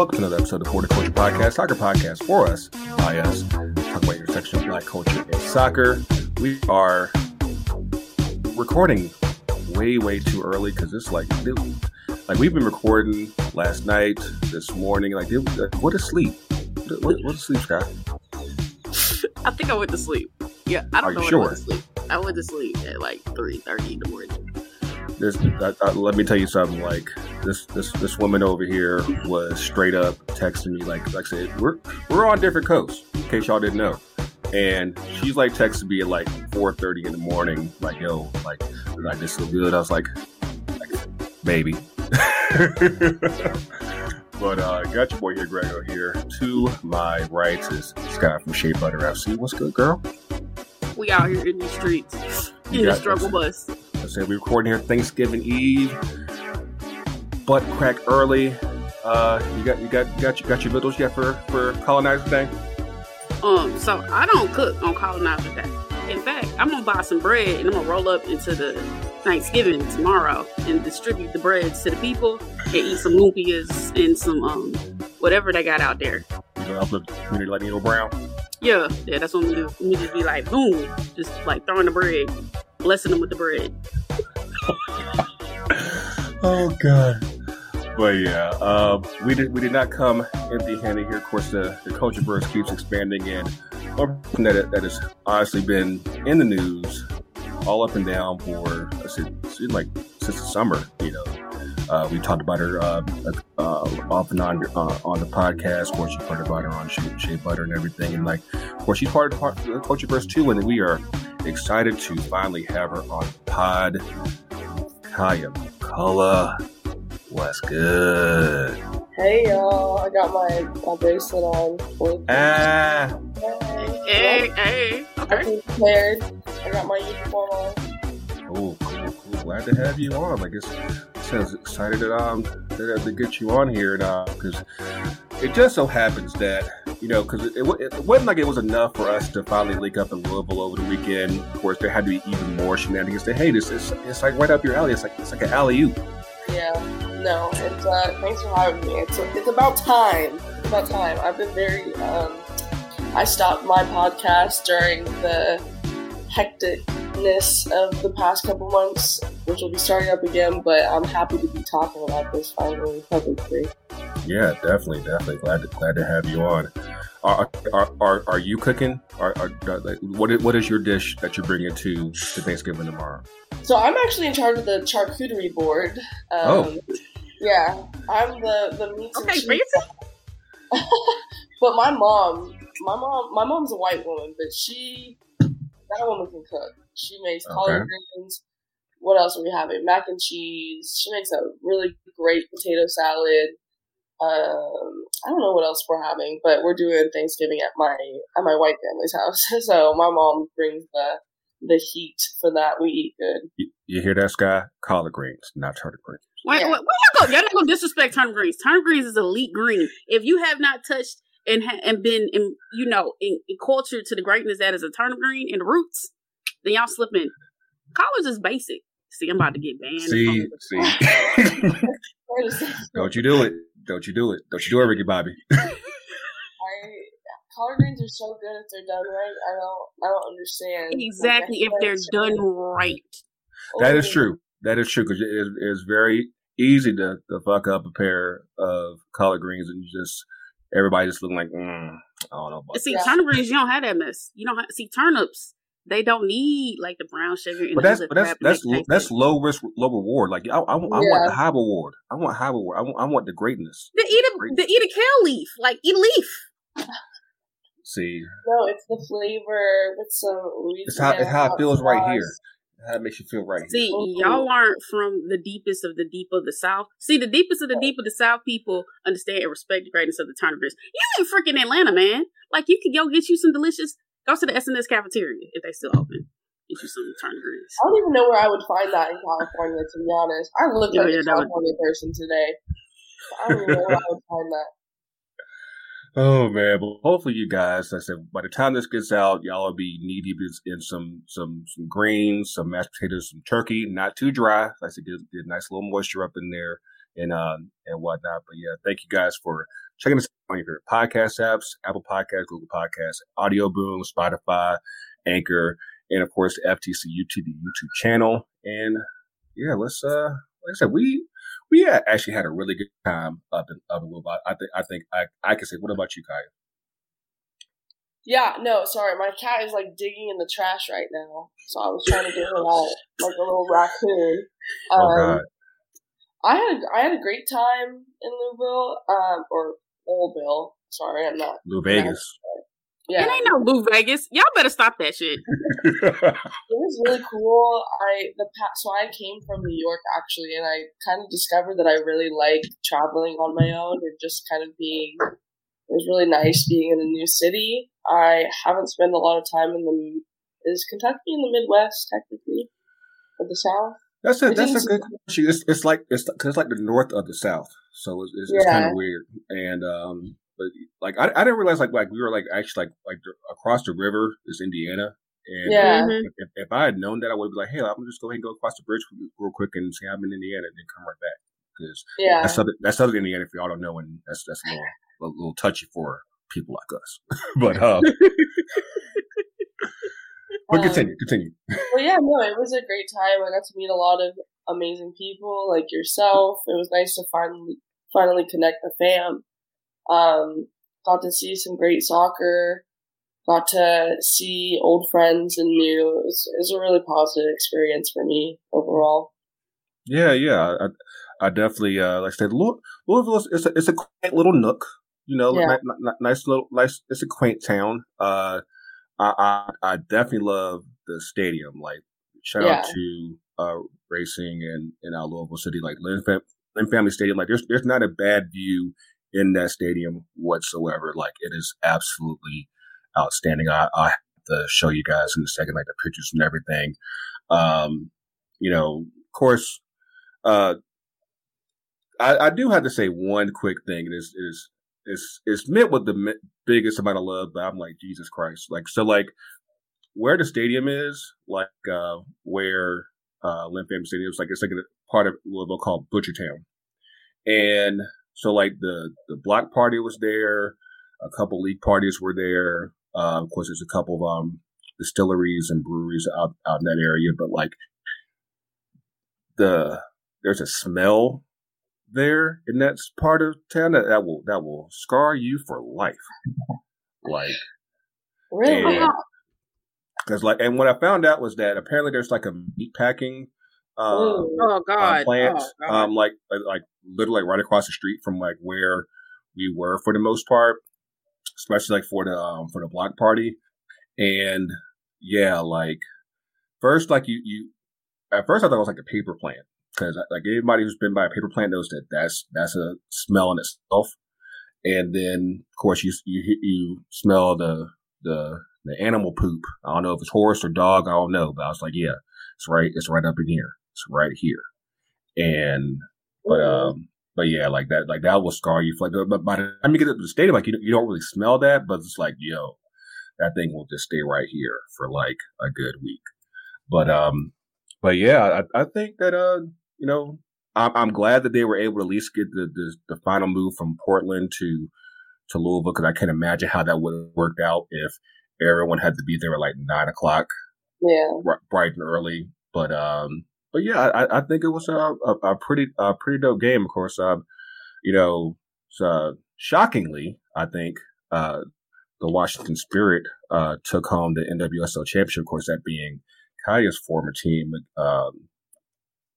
welcome to another episode of the 40/40 Podcast, soccer podcast for us, by us. Talk about your section of black culture and soccer. We are recording way too early because it's like we've been recording last night, this morning. What is sleep? What is sleep, Scott? I think I went to sleep. Yeah, I don't know. Sure? I went to sleep. I went to sleep at like 3:30 in the morning. Let me tell you something. Like this woman over here was straight up texting me. Like I said, we're on different coasts, in case y'all didn't know. And she's like texting me at like 4:30 in the morning. Like, yo, like this is good. I was like baby. But got your boy here, Grego here. To my right is Scott from Shea Butter FC. What's good, girl? We out here in these streets. In the struggle bus. I said we're recording here Thanksgiving Eve, butt crack early. You got your vittles yet for Colonizer Day? So I don't cook on Colonizer Day. In fact, I'm gonna buy some bread and I'm gonna roll up into the Thanksgiving tomorrow and distribute the breads to the people and eat some lumpias and some whatever they got out there. You gonna uplift the community like Neil Brown? Yeah, that's what we do. We just be like, boom, just like throwing the bread. Blessing them with the bread. Oh God! But yeah, we did not come empty-handed here. Of course, the culture burst keeps expanding, and that has honestly been in the news all up and down for since the summer. You know, we talked about her off and on the podcast. Of course, you heard about her on Shea Butter and everything, and of course, she's part of the culture burst too. And we are excited to finally have her on the pod. Kaya McCullough, what's good? Hey y'all, I got my bracelet on. Hey. Okay. I'm prepared. I got my uniform on. Oh, cool. Glad to have you on. I was excited to get you on here because it just so happens that, you know, because it wasn't like it was enough for us to finally link up in Louisville over the weekend. Of course, there had to be even more shenanigans. That, hey, it's like right up your alley. It's like an alley-oop. Yeah, no, it's thanks for having me. It's about time. It's about time. I've been very. I stopped my podcast during the hecticness of the past couple months, which will be starting up again. But I'm happy to be talking about this finally publicly. Yeah, definitely. Glad to have you on. Are you cooking? What is your dish that you're bringing to Thanksgiving tomorrow? So I'm actually in charge of the charcuterie board. Yeah, I'm the meat. Okay, great. But my mom's a white woman, but that woman can cook. She makes collard greens. What else are we having? Mac and cheese. She makes a really great potato salad. I don't know what else we're having, but we're doing Thanksgiving at my white family's house. So my mom brings the heat for that. We eat good. You hear that, Sky? Collard greens, not turnip greens. Wait, y'all not gonna disrespect turnip greens. Turnip greens is elite green. If you have not touched and been in culture to the greatness that is a turnip green and the roots, then y'all slipping. Collards is basic. See, I'm about to get banned. See. Don't you do it, Ricky Bobby. Collard greens are so good if they're done right. I don't understand. Exactly, if they're done right. That is true, because it's very easy to fuck up a pair of collard greens and everybody just looking like, I don't know about that. See, turnip greens, you don't have that mess. Turnips. They don't need the brown sugar. And that's low reward. I want the high reward. I want the greatness. Eat a kale leaf. Eat a leaf. See. No, it's the flavor with some. It's how it feels right here. How it makes you feel right here. See, y'all aren't from the deepest of the deep of the South. See, the deepest of the deep of the South people understand and respect the greatness of the turnip greens. You in freaking Atlanta, man. You could go get you some delicious. Go to the S&S cafeteria if they still open. Get you some turnip greens. I don't even know where I would find that in California, to be honest. I looked like a California person today. I don't even know where I would find that. Oh man! Well, hopefully you guys, like I said, by the time this gets out, y'all will be knee deep in some greens, some mashed potatoes, some turkey. Not too dry. Like I said, get a nice little moisture up in there and whatnot. But yeah, thank you guys for Check us out on your favorite podcast apps, Apple Podcasts, Google Podcasts, Audio Boom, Spotify, Anchor, and of course, the FTCUTD YouTube channel. And yeah, let's, like I said, we actually had a really good time up in Wilbot. I think I can say, what about you, Kaya? Yeah, no, sorry. My cat is like digging in the trash right now. So I was trying to get her out like a little raccoon. God. I had a great time in Louisville, or Oleville. Sorry, I'm not. Lou Vegas. Yeah. It ain't no Lou Vegas. Y'all better stop that shit. It was really cool. So I came from New York actually, and I kind of discovered that I really like traveling on my own and just kind of being. It was really nice being in a new city. I haven't spent a lot of time is Kentucky in the Midwest technically, or the South? That's a good question. It's like the north of the South, so it's kind of weird. And but like I didn't realize like we were like actually like across the river is Indiana. And if I had known that, I would be like, hey, I'm gonna just go ahead and go across the bridge real quick and say I'm in Indiana and then come right back because that's Southern Indiana if y'all don't know, and that's a little touchy for people like us. But but continue. Well, yeah, no, it was a great time. I got to meet a lot of amazing people like yourself. It was nice to finally connect the fam. Got to see some great soccer. Got to see old friends and new. It was a really positive experience for me overall. Yeah. I definitely, like I said, Louisville is a quaint little nook. You know, nice. It's a quaint town. I definitely love the stadium. Like, shout out to racing in our Louisville city, like Lynn Family Stadium. Like, there's not a bad view in that stadium whatsoever. Like, it is absolutely outstanding. I have to show you guys in a second, like the pictures and everything. You know, of course, I do have to say one quick thing. It's meant with the biggest amount of love, but I'm like, Jesus Christ. Like, so like where the stadium is, like, where, Lynn Family Stadium is, like, it's like a part of Louisville called Butchertown. And so like the block party was there. A couple league parties were there. Of course, there's a couple of, distilleries and breweries out in that area, but like there's a smell there in that part of town that will scar you for life. Like, really? Because like, and what I found out was that apparently there's like a meat packing plant, like literally like right across the street from like where we were for the most part, especially like for the block party. And yeah, like first like you at first I thought it was like a paper plant. Because like anybody who's been by a paper plant knows that's a smell in itself, and then of course you smell the animal poop. I don't know if it's horse or dog. I don't know, but I was like, yeah, it's right up in here. It's right here, but yeah, like that will scar you. Like, but by the time you get to the stadium, like you don't really smell that, but it's like, yo, that thing will just stay right here for like a good week. But yeah, I think that you know, I'm glad that they were able to at least get the final move from Portland to Louisville, because I can't imagine how that would have worked out if everyone had to be there at like 9:00, bright and early. But yeah, I think it was a pretty dope game. Of course, you know, shockingly, I think the Washington Spirit took home the NWSL championship. Of course, that being Kaya's former team.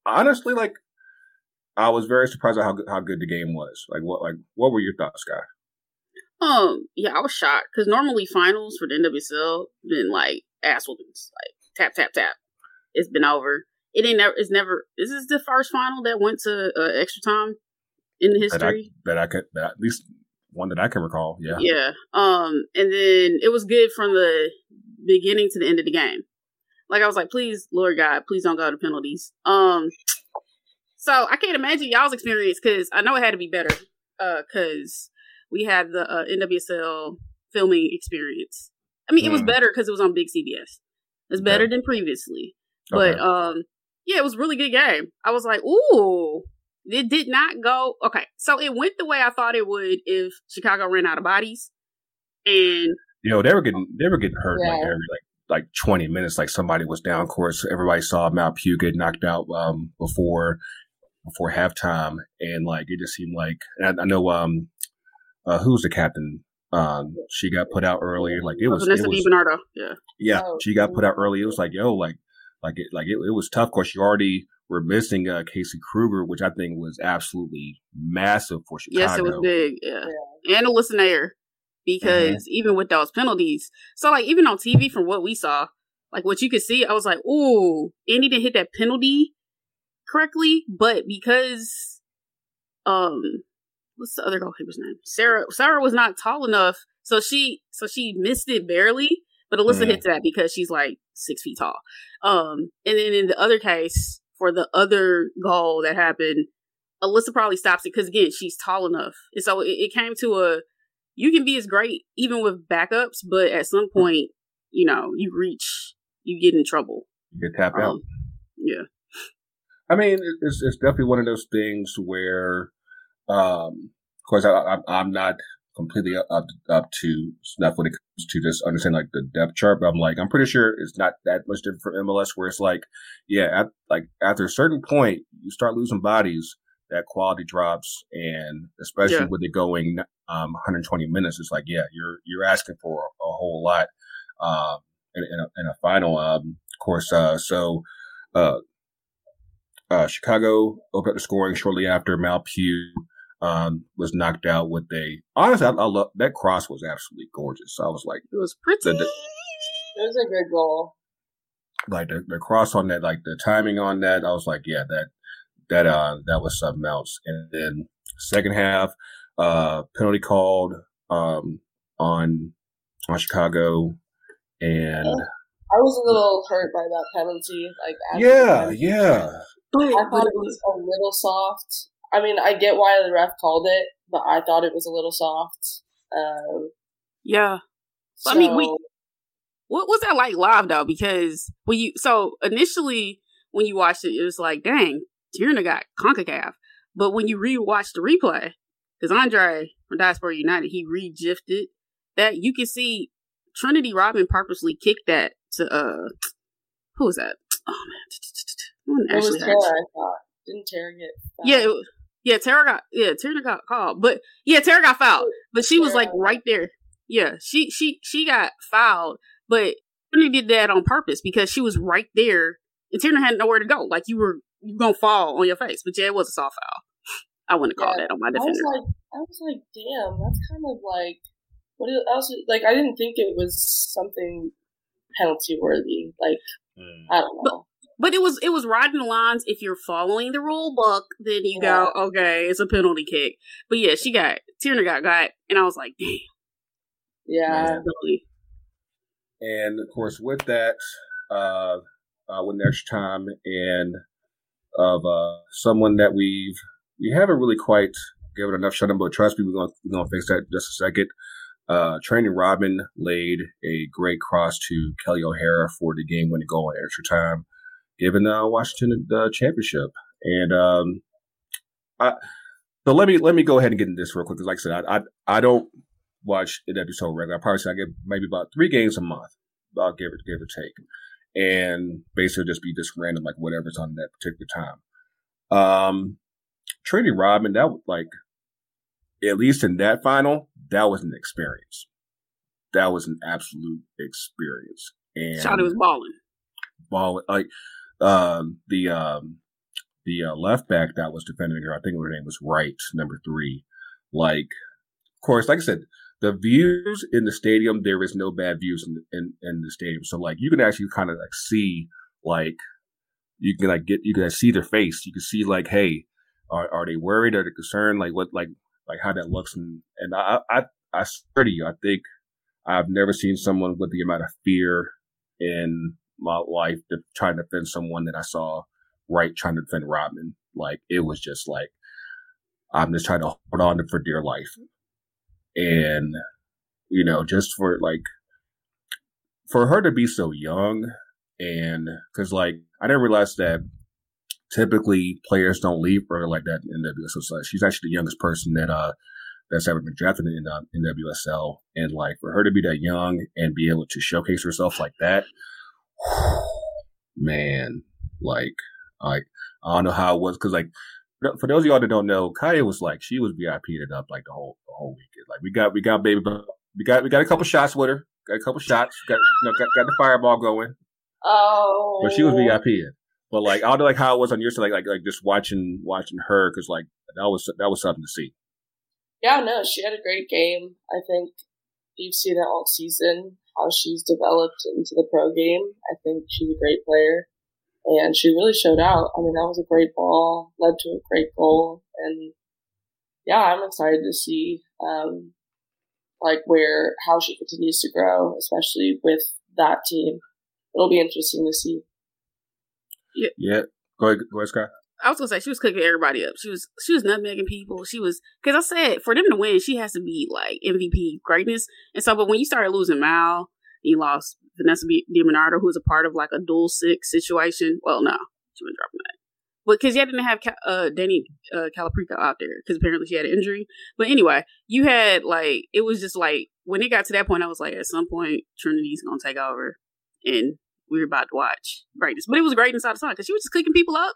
Honestly, like I was very surprised at how good the game was. Like, what were your thoughts, Sky? Yeah, I was shocked because normally finals for the NWSL been like ass whoopings, like tap tap tap. It's been over. It ain't never. It's never. This is the first final that went to extra time in the history that at least one that I can recall. Yeah, yeah. And then it was good from the beginning to the end of the game. Like, I was like, please, Lord God, please don't go to penalties. So I can't imagine y'all's experience, because I know it had to be better, because we had the NWSL filming experience. I mean, it was better because it was on big CBS. It's better than previously. But, yeah, it was a really good game. I was like, ooh, It did not go. Okay. So it went the way I thought it would if Chicago ran out of bodies. And they were getting hurt like every 20 minutes. Like somebody was down court. So everybody saw Mal Pugh get knocked out before halftime. And like, it just seemed like, and I know who's the captain? She got put out early. Like it was Bernardo. Yeah. Yeah. Oh, she got put out early. It was like, yo, it was tough. 'Cause she already were missing Casey Krueger, which I think was absolutely massive for Chicago. Yes, it was big. Yeah. And Alyssa Nair. Because even with those penalties, so like even on TV from what we saw, like what you could see, I was like, ooh, Andy didn't hit that penalty correctly. But because, what's the other goalkeeper's name? Sarah was not tall enough. So she missed it barely, but Alyssa hits that because she's like 6 feet tall. And then in the other case for the other goal that happened, Alyssa probably stops it because again, she's tall enough. And so it came to you can be as great even with backups, but at some point, you know, you get in trouble. You get tapped out. Yeah. I mean, it's definitely one of those things where, of course, I'm not completely up to snuff when it comes to just understanding like the depth chart, but I'm pretty sure it's not that much different from MLS, where it's like, after a certain point, you start losing bodies. That quality drops, and especially with it going 120 minutes, it's like you're asking for a whole lot in a final course. So Chicago opened up the scoring shortly after Mal Pugh was knocked out with a. Honestly, I love that cross was absolutely gorgeous. So I was like, it was pretty. It was a good goal. Like the cross on that, like the timing on that, I was like, yeah, that. That was something else. And then second half, penalty called on Chicago, and I was a little hurt by that penalty. I thought it was a little soft. I mean, I get why the ref called it, but I thought it was a little soft. So, I mean, what was that like live though? Because initially when you watched it was like, dang. Tierna got CONCACAF, but when you rewatch the replay, because Andre from Diaspora United, he re-gifted that, you can see Trinity Rodman purposely kicked that to who was that? Oh man, it was Tara. I thought didn't Tara get fouled? Tierna got called, but Tara got fouled, but she was like right there. Yeah, she got fouled, but Trinity did that on purpose because she was right there, and Tierna had nowhere to go. Like you're going to fall on your face. But it was a soft foul. I wouldn't call that on my defender. I was like, damn, that's kind of like, what else? Like, I didn't think it was something penalty worthy. Like, I don't know. But it was riding the lines. If you're following the rule book, then you go, okay, it's a penalty kick. But yeah, Tierna got, and I was like, damn. Yeah. And of course, with that, with extra time and, of someone that we haven't really quite given enough shut up, but trust me, we're gonna fix that in just a second. Trinity Rodman laid a great cross to Kelly O'Hara for the game-winning goal in extra time, giving Washington the championship. And so let me go ahead and get into this real quick, because like I said, I don't watch NWSL regular. I probably say I get maybe about 3 games a month, about give or take. And basically just be just random, like whatever's on that particular time. Trinity Rodman, that was like, at least in that final, that was an experience. That was an absolute experience. And Shawty was balling. Like the left back that was defending her, I think her name was Wright, number 3. Like, of course, like I said. The views in the stadium, there is no bad views in the stadium. So like you can actually kind of like see, like you can see their face. You can see like, hey, are they worried? Are they concerned? Like what, like how that looks. And I swear to you, I think I've never seen someone with the amount of fear in my life to try to defend someone that I saw Wright trying to defend Rodman. Like it was just like, I'm just trying to hold on for dear life. And, you know, just for like, for her to be so young, and because like, I didn't realize that typically players don't leave early like that in NWSL. So she's actually the youngest person that that's ever been drafted in NWSL. And like for her to be that young and be able to showcase herself like that, man, like I don't know how it was, because like for those of y'all that don't know, Kaya was like, she was VIP'd up like the whole weekend. Like we got baby, we got a couple shots with her, got the fireball going. Oh, but she was VIP'd. But like I don't know like how it was on your side, like just watching her, because like that was something to see. Yeah, no, she had a great game. I think you've seen it all season, how she's developed into the pro game. I think she's a great player, and she really showed out. I mean, that was a great ball, led to a great goal, and yeah, I'm excited to see how she continues to grow, especially with that team. It'll be interesting to see. Yeah. Go ahead, Scott. I was gonna say she was cooking everybody up. She was nutmegging people. She was, because I said for them to win, she has to be like MVP greatness. And so, but when you started losing Mal, you lost Vanessa DiMonardo, who's a part of like a dual six situation. Well, no, she wasn't dropping that, but because you didn't have Danny Calaprico out there because apparently she had an injury. But anyway, you had like, it was just like when it got to that point, I was like, at some point Trinity's gonna take over, and we were about to watch greatness. But it was greatness out of time because she was just cooking people up.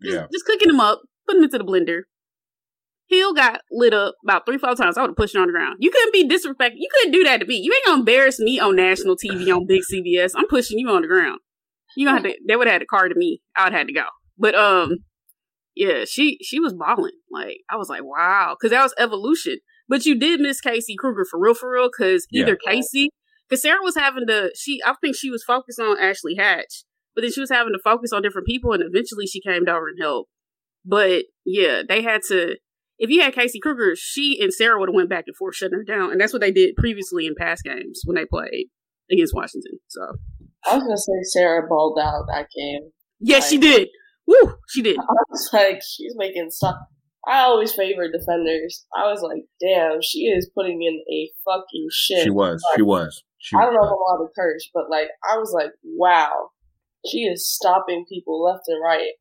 Just cooking them up, putting them into the blender. Hill got lit up about 3-4 times. I would have pushed her on the ground. You couldn't be disrespectful. You couldn't do that to me. You ain't gonna embarrass me on national TV on big CBS. I'm pushing you on the ground. You gonna have to. They would have had a car to me. I would have had to go. But yeah, she was balling. Like I was like, wow, because that was evolution. But you did miss Casey Krueger for real, because either Casey, because Sarah was having to. I think she was focused on Ashley Hatch. But then she was having to focus on different people, and eventually she came over and helped. But yeah, they had to. If you had Casey Krueger, she and Sarah would have went back and forth, shutting her down, and that's what they did previously in past games when they played against Washington. So I was gonna say Sarah balled out that game. Yes, like, she did. Woo, she did. I was like, she's making stuff. I always favor defenders. I was like, damn, she is putting in a fucking shit. She was. I don't know if I'm allowed to curse, but like, I was like, wow. She is stopping people left and right.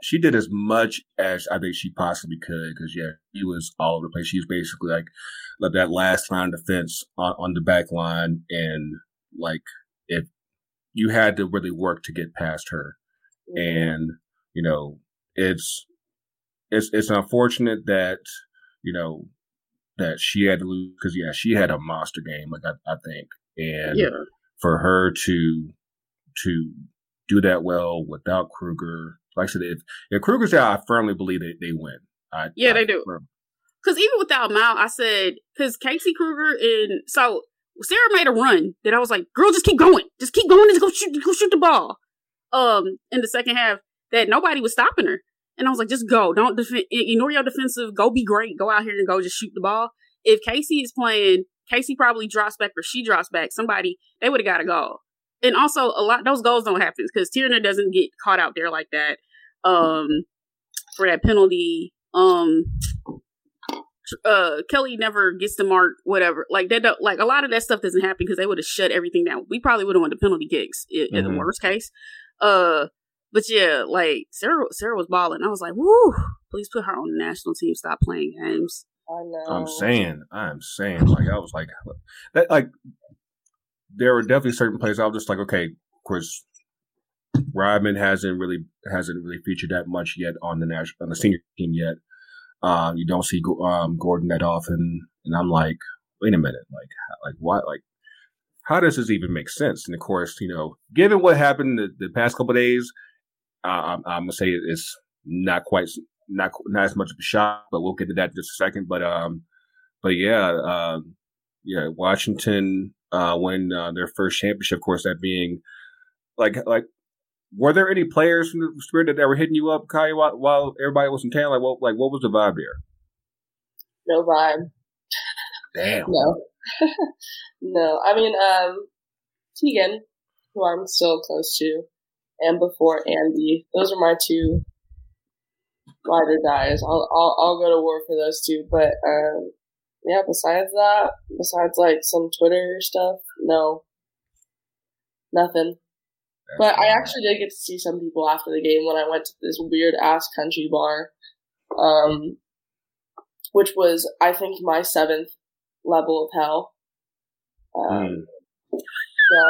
She did as much as I think she possibly could, because she was all over the place. She was basically like that last line of defense on the back line, and like if you had to really work to get past her, and you know it's unfortunate that you know that she had to lose, because she had a monster game, like I think, and for her to do that well without Krueger. Like I said, if Krueger's out, I firmly believe that they win. They do. Because even without Mal, I said, because Casey Krueger and so Sarah made a run that I was like, girl, just keep going. Just keep going and go shoot the ball. In the second half, that nobody was stopping her. And I was like, just go. Don't defend. Ignore your defensive. Go be great. Go out here and go just shoot the ball. If Casey is playing, Casey probably drops back or she drops back. Somebody, they would have got a goal. And also, a lot those goals don't happen because Tierna doesn't get caught out there like that for that penalty. Kelly never gets the mark, whatever. Like that, like a lot of that stuff doesn't happen because they would have shut everything down. We probably would have won the penalty kicks in the worst case. But yeah, like Sarah was balling. I was like, woo! Please put her on the national team. Stop playing games. I know. I'm saying. Like I was like that. Like. There were definitely certain plays I was just like, okay, of course, Rodman hasn't really featured that much yet on the senior team yet. You don't see Gordon that often, and I'm like, wait a minute, like why, like how does this even make sense? And of course, you know, given what happened the past couple of days, I'm gonna say it's not as much of a shock, but we'll get to that in just a second. But Washington. Win their first championship, of course, that being like, were there any players from the Spirit that were hitting you up, Kaya, while everybody was in town? Like, what was the vibe there? No vibe. Damn. No. No. I mean, Tegan, who I'm still close to, and before Andy, those are my two ride or dies. I'll go to war for those two, but. Yeah, besides that, besides, like, some Twitter stuff, no. Nothing. But I actually did get to see some people after the game when I went to this weird-ass country bar, which was, I think, my seventh level of hell. So,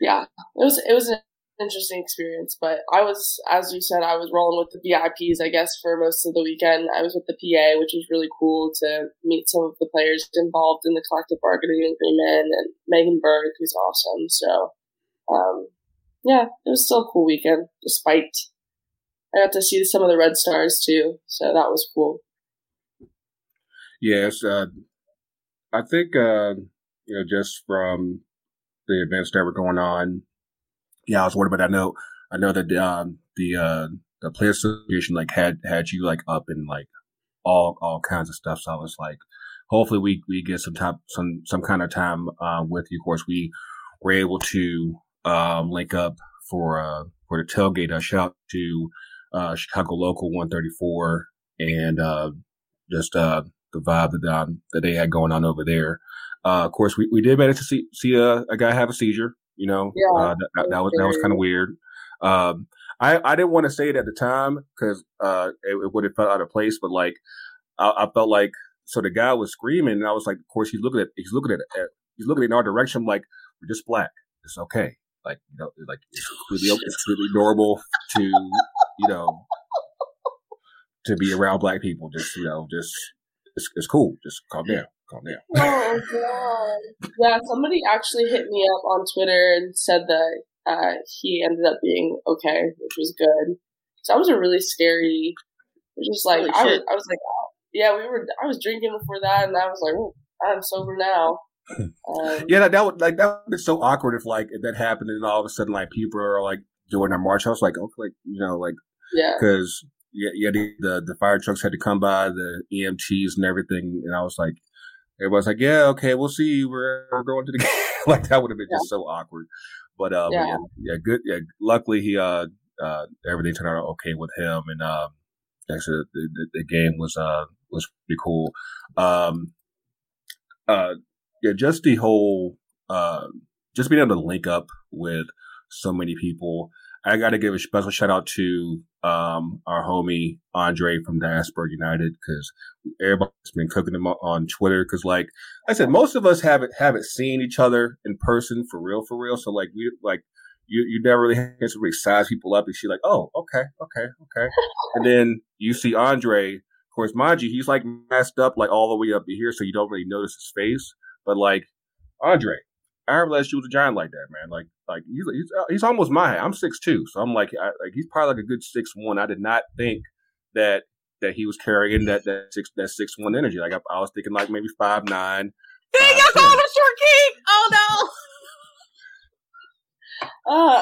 yeah, it was an interesting experience. But I was, as you said, I was rolling with the VIPs, I guess, for most of the weekend. I was with the PA, which was really cool to meet some of the players involved in the collective bargaining agreement, and Megan Berg, who's awesome. So, yeah, it was still a cool weekend, despite I got to see some of the Red Stars, too. So that was cool. Yes, I think, you know, just from the events that were going on, yeah, I was worried, but I know that the Players Association like had you like up in like all kinds of stuff. So I was like, hopefully we get some kind of time with you. Of course, we were able to link up for the tailgate. A shout out to Chicago Local 134 and just the vibe that they had going on over there. Of course, we did manage to see a guy have a seizure. You know, yeah, that was kind of weird. I didn't want to say it at the time because it would have felt out of place. But like, I felt like, so the guy was screaming, and I was like, of course he's looking in our direction. I'm like, we're just black. It's okay. Like, you know, like it's completely normal to, you know, to be around black people. Just, you know, just it's cool. Just calm down. Oh god! Yeah, somebody actually hit me up on Twitter and said that he ended up being okay, which was good. So that was a really scary. Just like I was like, oh, yeah, we were. I was drinking before that, and I was like, oh, I'm sober now. Yeah, that would be so awkward if that happened, and all of a sudden like people are like doing a march. I was like, oh, like, you know, like, yeah, because yeah, the fire trucks had to come by, the EMTs and everything, and I was like. Everybody's like, yeah, okay, we'll see. We're going to the game. Like that would have been just so awkward. But yeah, good. Yeah, luckily he everything turned out okay with him, and actually the game was pretty cool. Yeah, just the whole just being able to link up with so many people. I got to give a special shout out to our homie Andre from Diaspora United, because everybody's been cooking him on Twitter. Because, like I said, most of us haven't seen each other in person for real. So, like we you never really have to really size people up, and she's like, oh, okay, and then you see Andre. Of course, mind you, he's like messed up like all the way up to here, so you don't really notice his face. But like Andre. I realized she was a giant like that, man. Like he's almost my height. I'm 6'2", so I'm like, he's probably like a good 6'1". I did not think that he was carrying that 6'1" energy. Like I was thinking like maybe 5'9". Dang, I called him short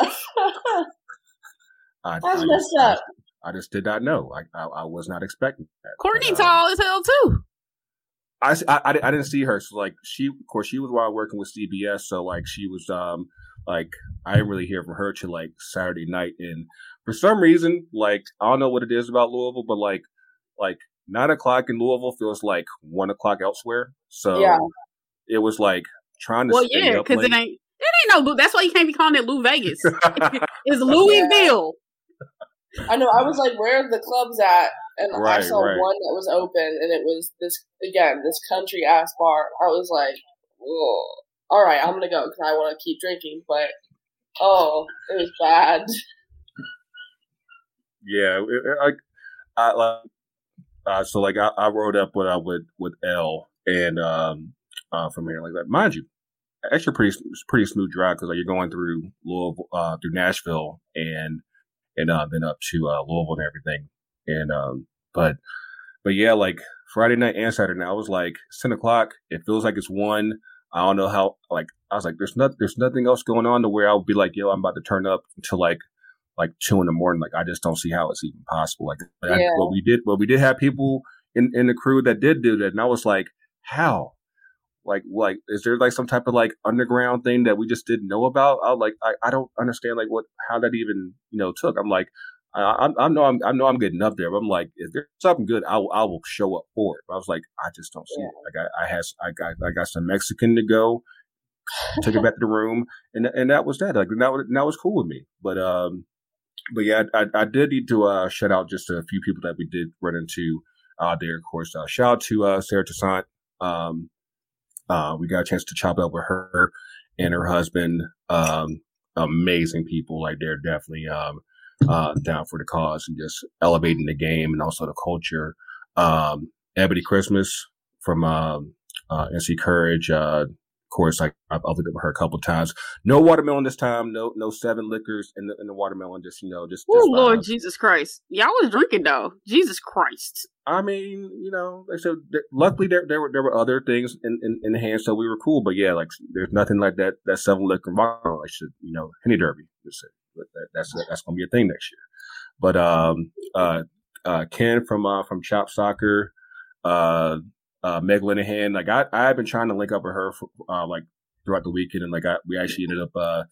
king. Oh no. That's messed up. I just did not know. I was not expecting that. Courtney's tall as hell too. I didn't see her, so like she, of course, she was while working with CBS, so like she was like I didn't really hear from her till like Saturday night, and for some reason like I don't know what it is about Louisville, but like 9 o'clock in Louisville feels like 1 o'clock elsewhere, so yeah. It was like trying to stay up because it ain't no that's why you can't be calling it Lou Vegas. It's Louisville. Yeah. I know. I was like, where are the clubs at? And right, I saw one that was open, and it was this country ass bar. I was like, oh, all right, I'm gonna go because I want to keep drinking. But it was bad. Yeah, I rode up with Elle and from here like that. Mind you, actually pretty smooth drive because like you're going through Louisville, through Nashville, and then up to Louisville and everything. And, but yeah, like Friday night and Saturday night, I was like 10 o'clock. It feels like it's one. I don't know how, like, I was like, there's nothing else going on to where I would be like, yo, I'm about to turn up until like 2 a.m. Like, I just don't see how it's even possible. Like, yeah. Well, we did have people in the crew that did do that. And I was like, how? Like, is there like some type of like underground thing that we just didn't know about? I don't understand like how that even, you know, took. I'm like, I know I'm getting up there, but I'm like, if there's something good, I will show up for it. But I was like, I just don't see it. Like I got some Mexican to go, Took it back to the room, and that was that. Like, that was cool with me. But yeah, I did need to shout out just a few people that we did run into there. Of course, shout out to Sarah Toussaint. We got a chance to chop it up with her and her husband. Amazing people. Like, they're definitely down for the cause and just elevating the game and also the culture. Ebony Christmas from NC Courage. Of course, I've looked up with her a couple of times. No watermelon this time. No seven liquors in the watermelon. Just, you know, just. Oh Lord Jesus Christ! Y'all was drinking though. Jesus Christ. I mean, you know, like, so luckily there were other things in hand, so we were cool. But yeah, like, there's nothing like that seven liquor model. I should, you know, Henny Derby. That's gonna be a thing next year. But Ken from Chop Soccer. Meg Linehan, like I've been trying to link up with her for, like throughout the weekend, and like we actually ended up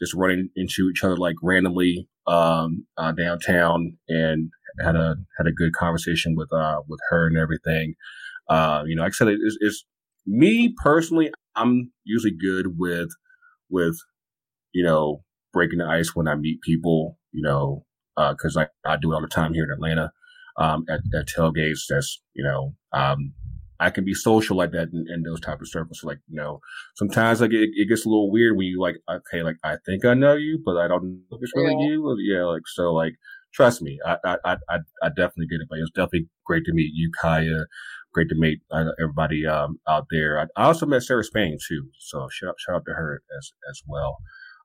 just running into each other like randomly downtown, and had a good conversation with her and everything. You know, like I said, it's me personally. I'm usually good with you know, breaking the ice when I meet people, you know, because I do it all the time here in Atlanta at tailgates. That's, you know, I can be social like that in those type of circles. Like, you know, sometimes like it gets a little weird when you like, okay, like I think I know you, but I don't know if it's really you. Yeah, like, so like, trust me, I definitely get it. But it was definitely great to meet you, Kaya. Great to meet everybody out there. I also met Sarah Spain too, so shout out to her as well.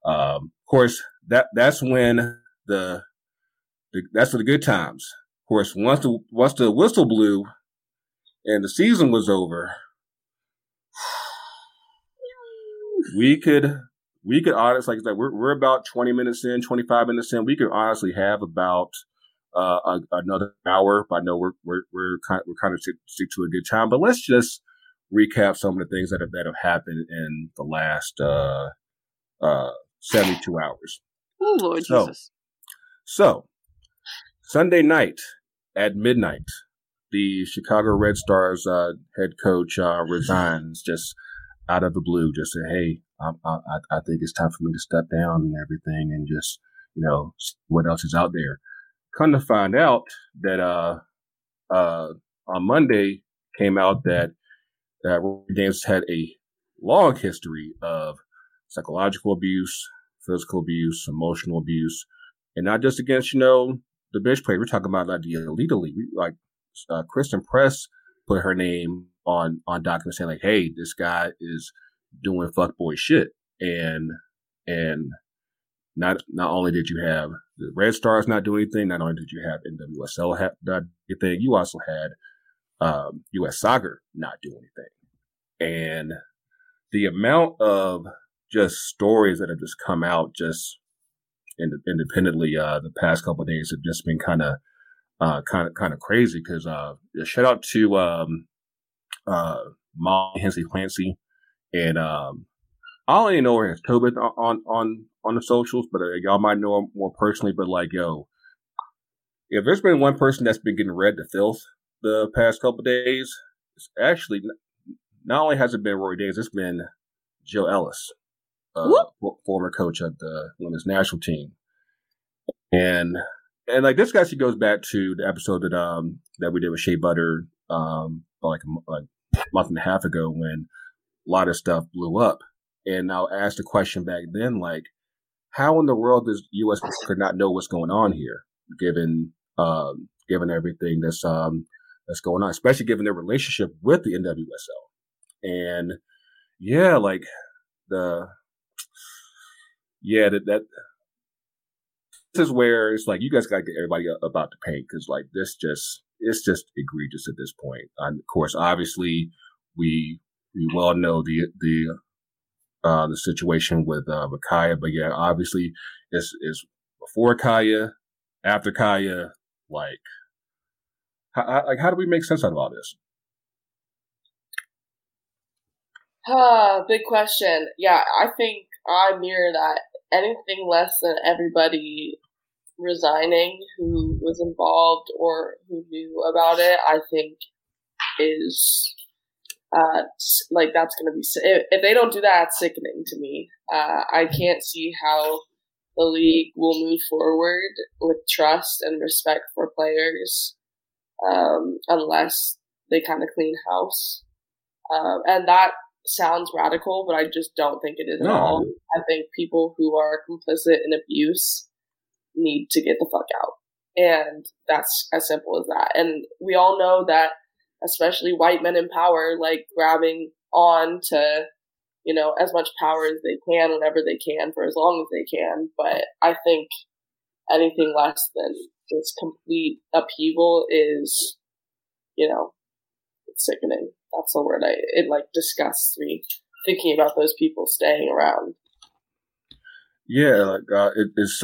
Of course, that's when that's for the good times. Of course, once the whistle blew. And the season was over. We could honestly, like we're about 20 minutes in, 25 minutes in. We could honestly have about another hour. But I know we're kind of stick to a good time. But let's just recap some of the things that have happened in the last 72 hours. Oh Lord Jesus! So Sunday night at midnight. The Chicago Red Stars head coach resigns just out of the blue. Just said, "Hey, I think it's time for me to step down and everything, and just, you know, what else is out there." Come to find out that on Monday came out that Roy James had a long history of psychological abuse, physical abuse, emotional abuse, and not just against, you know, the bench players. We're talking about like the elite elite, like. Kristen Press put her name on documents saying like, "Hey, this guy is doing fuckboy shit," and not only did you have the Red Stars not do anything, not only did you have NWSL not do anything, you also had U.S. Soccer not do anything, and the amount of just stories that have just come out just independently the past couple of days have just been kind of crazy because shout out to Mal Hensley Clancy and I ain't know her as Tobit on the socials, but y'all might know her more personally. But like, yo, if there's been one person that's been getting read to filth the past couple of days, it's actually not only has it been Roy Davis, it's been Jill Ellis, former coach of the women's national team, And like this actually goes back to the episode that we did with Shea Butter like a month and a half ago when a lot of stuff blew up. And I'll ask the question back then, like, how in the world does U.S. could not know what's going on here, given everything that's going on, especially given their relationship with the NWSL. And yeah, like that. This is where it's like you guys got to get everybody about the paint because, like, it's just egregious at this point. And of course, obviously, we well know the situation with Kaya, but yeah, obviously, it's before Kaya, after Kaya. Like, how do we make sense out of all this? Big question. Yeah, I think I mirror that. Anything less than everybody resigning who was involved or who knew about it, I think is Like, that's going to be – if they don't do that, it's sickening to me. I can't see how the league will move forward with trust and respect for players unless they kind of clean house. And that sounds radical, but I just don't think it is at all. I think people who are complicit in abuse need to get the fuck out. And that's as simple as that. And we all know that especially white men in power, like grabbing on to, you know, as much power as they can, whenever they can, for as long as they can. But I think anything less than this complete upheaval is, you know, it's sickening. That's the word. It like disgusts me thinking about those people staying around. Yeah, like it's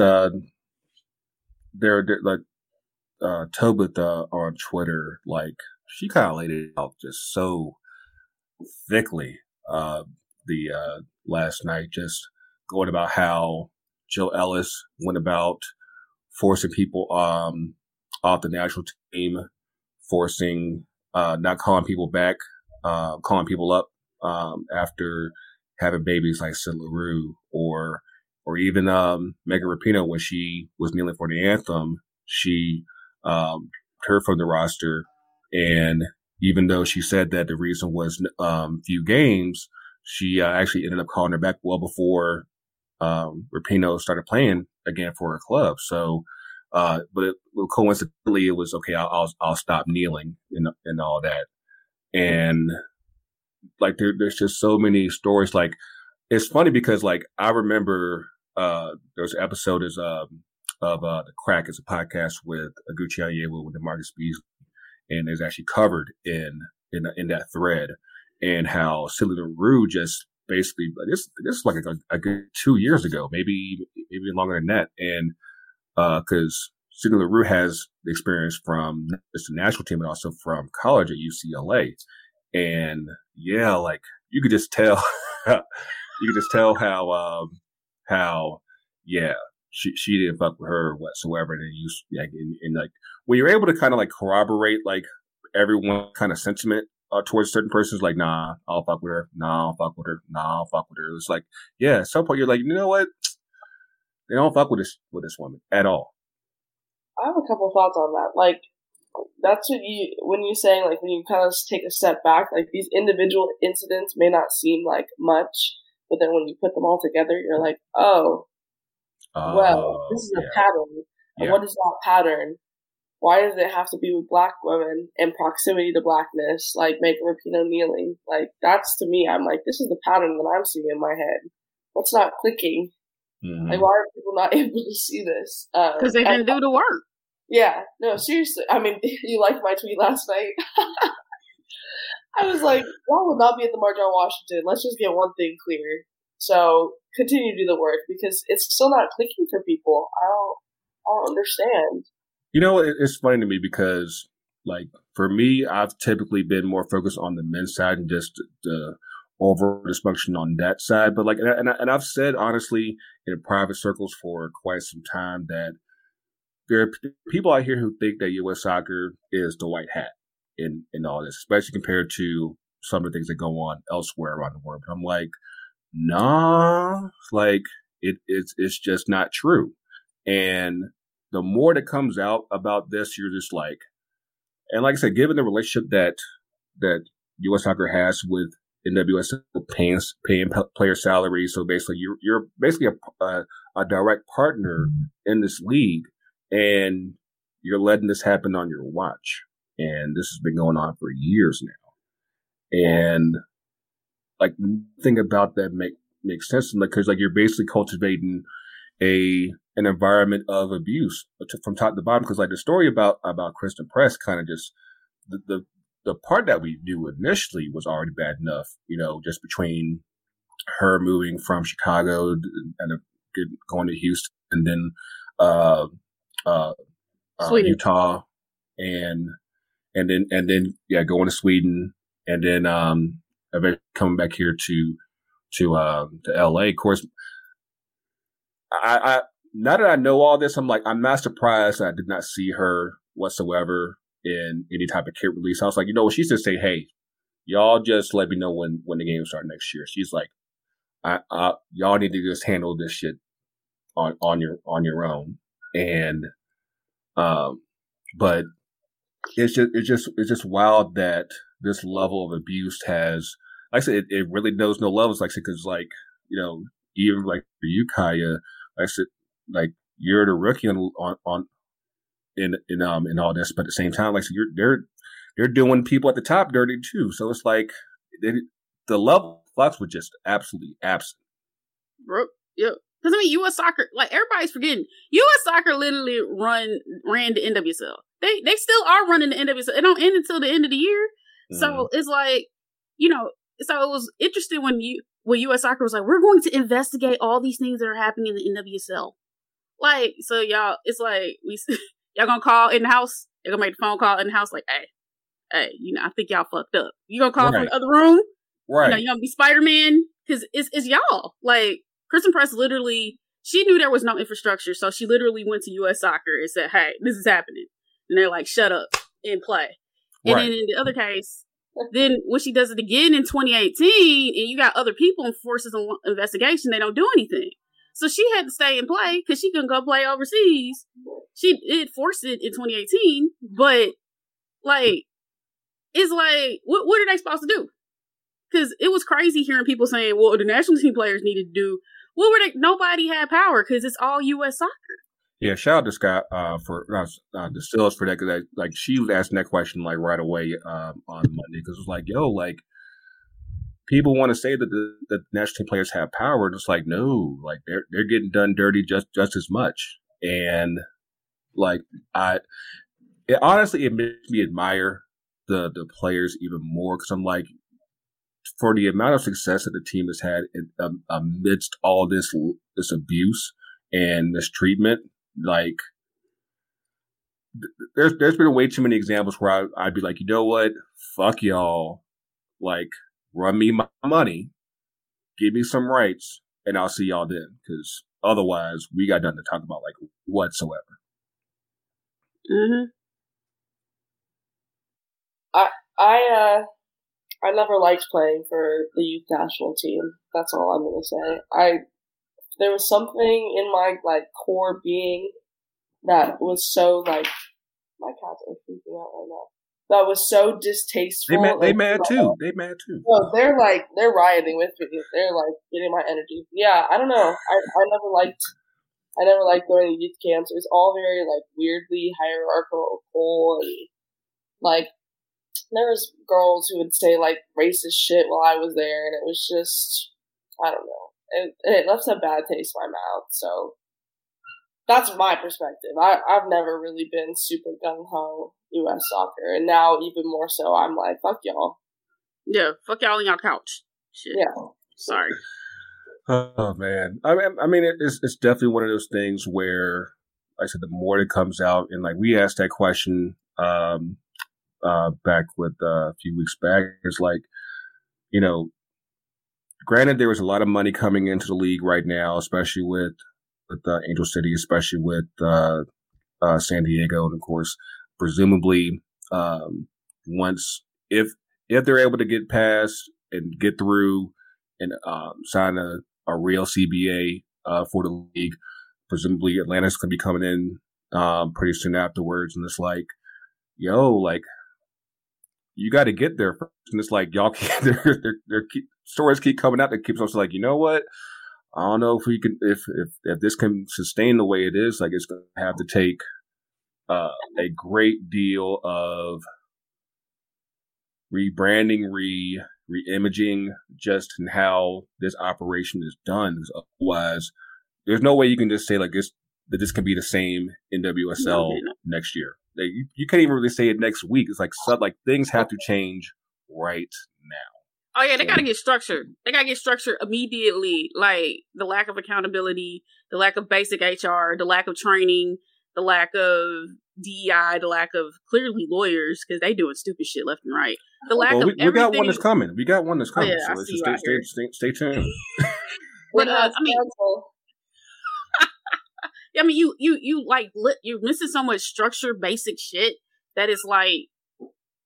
they're like Tobitha on Twitter, like. She kind of laid it out just so thickly the last night, just going about how Jill Ellis went about forcing people off the national team, forcing not calling people back, calling people up after having babies like Sid LaRue or even Megan Rapinoe when she was kneeling for the anthem, she her from the roster. And even though she said that the reason was few games, she actually ended up calling her back well before Rapinoe started playing again for her club. So, but coincidentally, it was okay. I'll stop kneeling and all that. And like there's just so many stories. Like it's funny because like I remember there's an episode of The Crack is a podcast with Aguchi Onyewu with DeMarcus Beasley. And is actually covered in that thread, and how Silly LaRue just basically this is like a good 2 years ago, maybe longer than that, and because Silly LaRue has the experience from just the national team, and also from college at UCLA, and yeah, like you could just tell, how she didn't fuck with her whatsoever, and like. When you're able to kind of like corroborate like everyone's kind of sentiment towards certain persons, like, nah, I'll fuck with her. Nah, I'll fuck with her. Nah, I'll fuck with her. It's like, yeah, at some point you're like, you know what? They don't fuck with this woman at all. I have a couple thoughts on that. Like, that's what when you're saying, like, when you kind of take a step back, like these individual incidents may not seem like much, but then when you put them all together, you're like, oh, well, this is a pattern. And what is that pattern? Why does it have to be with black women and proximity to blackness, like Megan Rapinoe kneeling? Like, that's to me, I'm like, this is the pattern that I'm seeing in my head. What's not clicking? Mm-hmm. Like, why are people not able to see this? Because they can do the work. Yeah. No, seriously. I mean, you liked my tweet last night. I was like, y'all will not be at the March on Washington. Let's just get one thing clear. So continue to do the work because it's still not clicking for people. I don't understand. You know, it's funny to me because, like, for me, I've typically been more focused on the men's side and just the overall dysfunction on that side. But, like, and I've said, honestly, in private circles for quite some time that there are people out here who think that U.S. soccer is the white hat in all this, especially compared to some of the things that go on elsewhere around the world. But I'm like, nah, like, it's just not true. And the more that comes out about this, you're just like, and like I said, given the relationship that U.S. soccer has with NWSL paying player salaries, so basically you're basically a direct partner in this league, and you're letting this happen on your watch, and this has been going on for years now, and like nothing about that makes sense because like you're basically cultivating an environment of abuse from top to bottom, because like the story about Kristen Press kind of just the part that we knew initially was already bad enough, you know, just between her moving from Chicago and going to Houston and then Utah and then going to Sweden and then eventually coming back here to LA. Of course, I now that I know all this, I'm like, I'm not surprised I did not see her whatsoever in any type of kit release. I was like, you know, she should say, hey, y'all just let me know when the game starts next year. She's like, I y'all need to just handle this shit on your own. And but it's just wild that this level of abuse has, like I said, it really knows no levels. Like I said, because like, you know, even like for you, Kaya, like I said, like you're the rookie in all this, but at the same time, like so they're doing people at the top dirty too. So it's like the level flux was just absolutely absent. Bro, yeah. Because I mean, U.S. Soccer, like everybody's forgetting, U.S. Soccer literally ran the NWSL. They still are running the NWSL. It don't end until the end of the year. Mm. So it's like, you know, so it was interesting when U.S. Soccer was like, we're going to investigate all these things that are happening in the NWSL. Like, so y'all, it's like y'all gonna call in the house. They're gonna make the phone call in the house. Like, hey, you know, I think y'all fucked up. You gonna call from the other room? Right. You gonna be Spider-Man because it's y'all like. Kristen Press literally, she knew there was no infrastructure, so she literally went to U.S. Soccer and said, hey, this is happening. And they're like, shut up and play. And then in the other case, then when she does it again in 2018, and you got other people and forces an investigation, they don't do anything. So she had to stay and play because she couldn't go play overseas. She did force it in 2018, but like, it's like, what are they supposed to do? Because it was crazy hearing people saying, well, the national team players needed to do. What were they? Nobody had power because it's all U.S. Soccer. Yeah, shout out to Scott for the sales for that, because like she was asking that question like right away on Monday, because it's like, yo, like people want to say that the national team players have power, and it's like no, like they're getting done dirty just as much, and like it honestly makes me admire the players even more, because I'm like, for the amount of success that the team has had amidst all this abuse and mistreatment, like there's been way too many examples where I'd be like, you know what, fuck y'all, like run me my money, give me some rights, and I'll see y'all then, because otherwise we got nothing to talk about like whatsoever. Mm-hmm. I never liked playing for the youth national team. That's all I'm going to say. There was something in my like core being that was so like, my cats are freaking out right now. That was so distasteful. They mad too. No, they're rioting with me. They're like getting my energy. Yeah, I don't know. I never liked going to youth camps. It was all very like weirdly hierarchical and like. There was girls who would say, like, racist shit while I was there, and it was just, I don't know. And it left a bad taste in my mouth, so that's my perspective. I've never really been super gung-ho U.S. soccer, and now even more so, I'm like, fuck y'all. Yeah, fuck y'all on y'all couch. Shit. Yeah. Sorry. Oh, man. I mean, it's definitely one of those things where, like I said, the more it comes out, and, like, we asked that question, back with a few weeks back, it's like, you know, granted there was a lot of money coming into the league right now, especially with Angel City, especially with San Diego, and of course, presumably, once if they're able to get past and get through and sign a real CBA for the league, presumably Atlanta's gonna be coming in pretty soon afterwards, and it's like, yo, like. You got to get there first. And it's like, y'all can't, their stories keep coming out that keeps us like, you know what? I don't know if we can, if this can sustain the way it is, like it's going to have to take a great deal of rebranding, re-imaging just in how this operation is done. Because otherwise, there's no way you can just say like this, that this can be the same NWSL next year. Like, you can't even really say it next week. It's like things have to change right now. Oh yeah, they gotta get structured. They gotta get structured immediately. Like the lack of accountability, the lack of basic HR, the lack of training, the lack of DEI, the lack of clearly lawyers because they doing stupid shit left and right. The lack of everything. We got one that's coming. Oh, yeah, so stay tuned. But I mean. I mean, you're missing so much structure, basic shit that is like,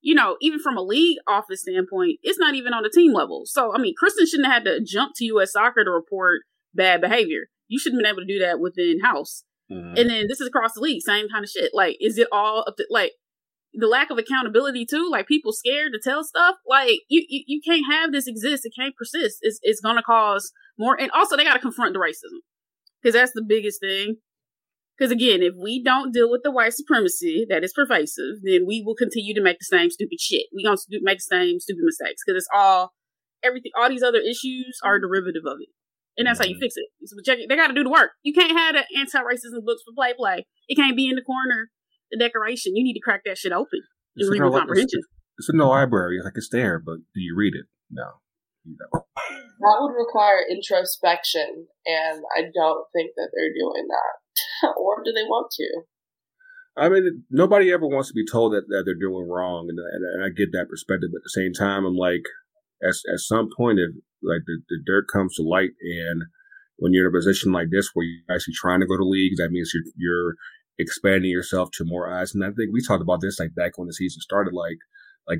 you know, even from a league office standpoint, it's not even on the team level. So, I mean, Kristen shouldn't have had to jump to U.S. Soccer to report bad behavior. You shouldn't have been able to do that within house. Mm-hmm. And then this is across the league, same kind of shit. Like, is it all up to, like, the lack of accountability too? Like, people scared to tell stuff? Like, you can't have this exist. It can't persist. It's going to cause more. And also, they got to confront the racism, because that's the biggest thing. Because, again, if we don't deal with the white supremacy that is pervasive, then we will continue to make the same stupid shit. We're going to make the same stupid mistakes, because it's all, everything, all these other issues are derivative of it. And that's how you fix it. So they got to do the work. You can't have the anti-racism books for play. It can't be in the corner, the decoration. You need to crack that shit open. It's reading comprehension. It's in the library. Like, it's there, but do you read it? No. No. That would require introspection, and I don't think that they're doing that. Or do they want to? I mean, nobody ever wants to be told that they're doing wrong, and I get that perspective. But at the same time, I'm like, at some point, if like the dirt comes to light, and when you're in a position like this where you're actually trying to go to leagues, that means you're expanding yourself to more eyes. And I think we talked about this like back when the season started, like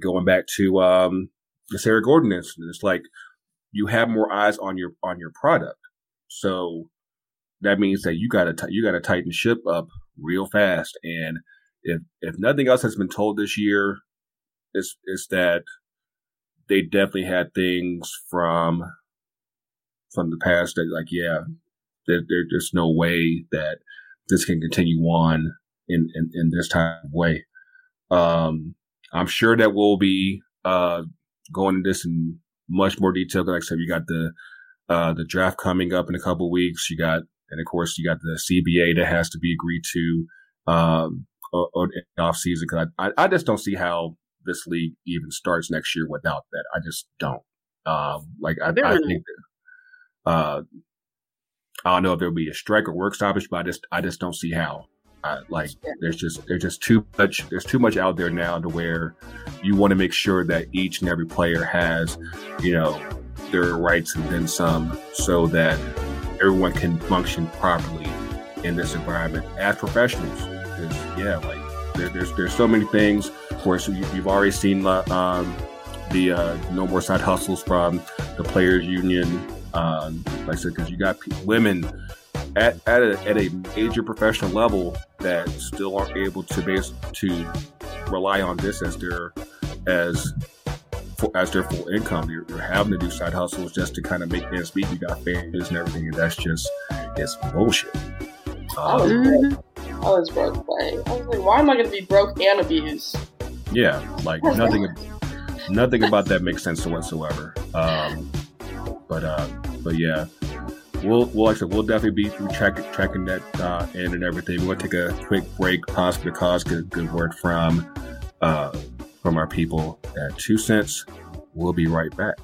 going back to the Sarah Gordon incident. It's like you have more eyes on your product, so that means that you gotta tighten ship up real fast. And if nothing else has been told this year, is that they definitely had things from the past that, like, yeah, there's no way that this can continue on in this type of way. I'm sure that we'll be going into this in much more detail. Like I said, you got the draft coming up in a couple of weeks. You got the CBA that has to be agreed to off season. Because I just don't see how this league even starts next year without that. I just don't. I think that, I don't know if there'll be a strike or work stoppage, but I just don't see how. There's just too much. There's too much out there now to where you want to make sure that each and every player has, you know, their rights and then some, so that everyone can function properly in this environment as professionals. There's so many things. Of course, you've already seen the no more side hustles from the players' union. Like I said, because you got women at a major professional level that still aren't able to rely on this as their full income. You're having to do side hustles just to kind of make ends meet. You got families and everything, and that's just, it's bullshit. I was broke playing. I was like, why am I going to be broke and abused? Yeah, like nothing about that makes sense whatsoever. But yeah. We'll definitely be tracking that in and everything. We'll take a quick break, pause for the cause, get a good word from our people at 2 Cents. We'll be right back.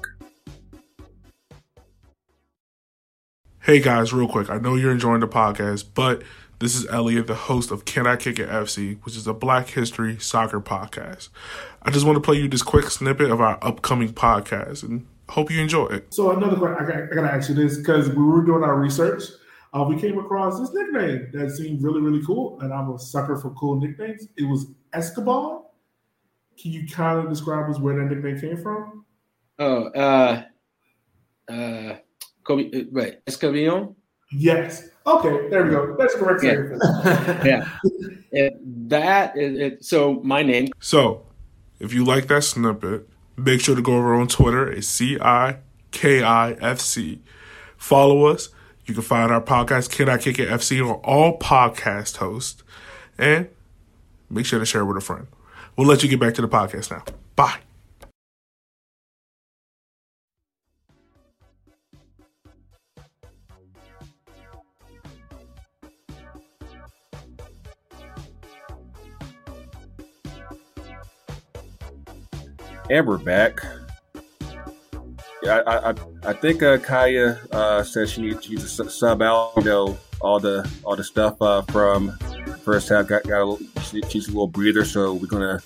Hey guys, real quick. I know you're enjoying the podcast, but this is Elliot, the host of Can I Kick It FC, which is a Black History soccer podcast. I just want to play you this quick snippet of our upcoming podcast, and hope you enjoy it. So another question, I got to ask you this, because we were doing our research, we came across this nickname that seemed really, really cool, and I'm a sucker for cool nicknames. It was Escobar. Can you kind of describe us where that nickname came from? Oh, wait, Escobillon? Yes. Okay, there we go. That's correct. Yeah. So my name. So if you like that snippet, make sure to go over on Twitter. It's CIKIFC. Follow us. You can find our podcast, Can I Kick It FC, on all podcast hosts. And make sure to share with a friend. We'll let you get back to the podcast now. Bye. And we're back. Yeah, I think Kaya said she needs to sub out, you know, all the stuff from the first half. She's a little breather, so we're gonna,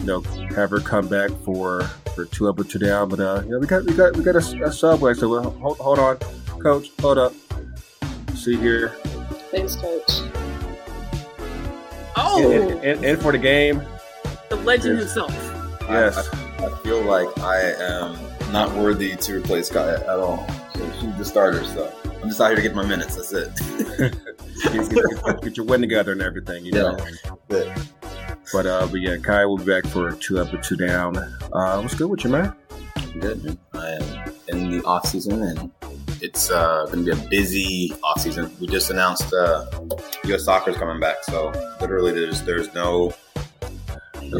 you know, have her come back for two up or two down. But you know, we got a subway, so we'll hold on, Coach. Hold up. See here. Thanks, Coach. Oh, and for the game, the legend himself. Yes. I feel like I am not worthy to replace Kaya at all. So she's the starter, so I'm just out here to get my minutes. That's it. Get your win together and everything, you know. Yeah. But yeah, Kaya will be back for 2 up and 2 down. What's good with you, man? Good, man. I am in the off season, and it's going to be a busy off season. We just announced U.S. Soccer is coming back, so literally there's no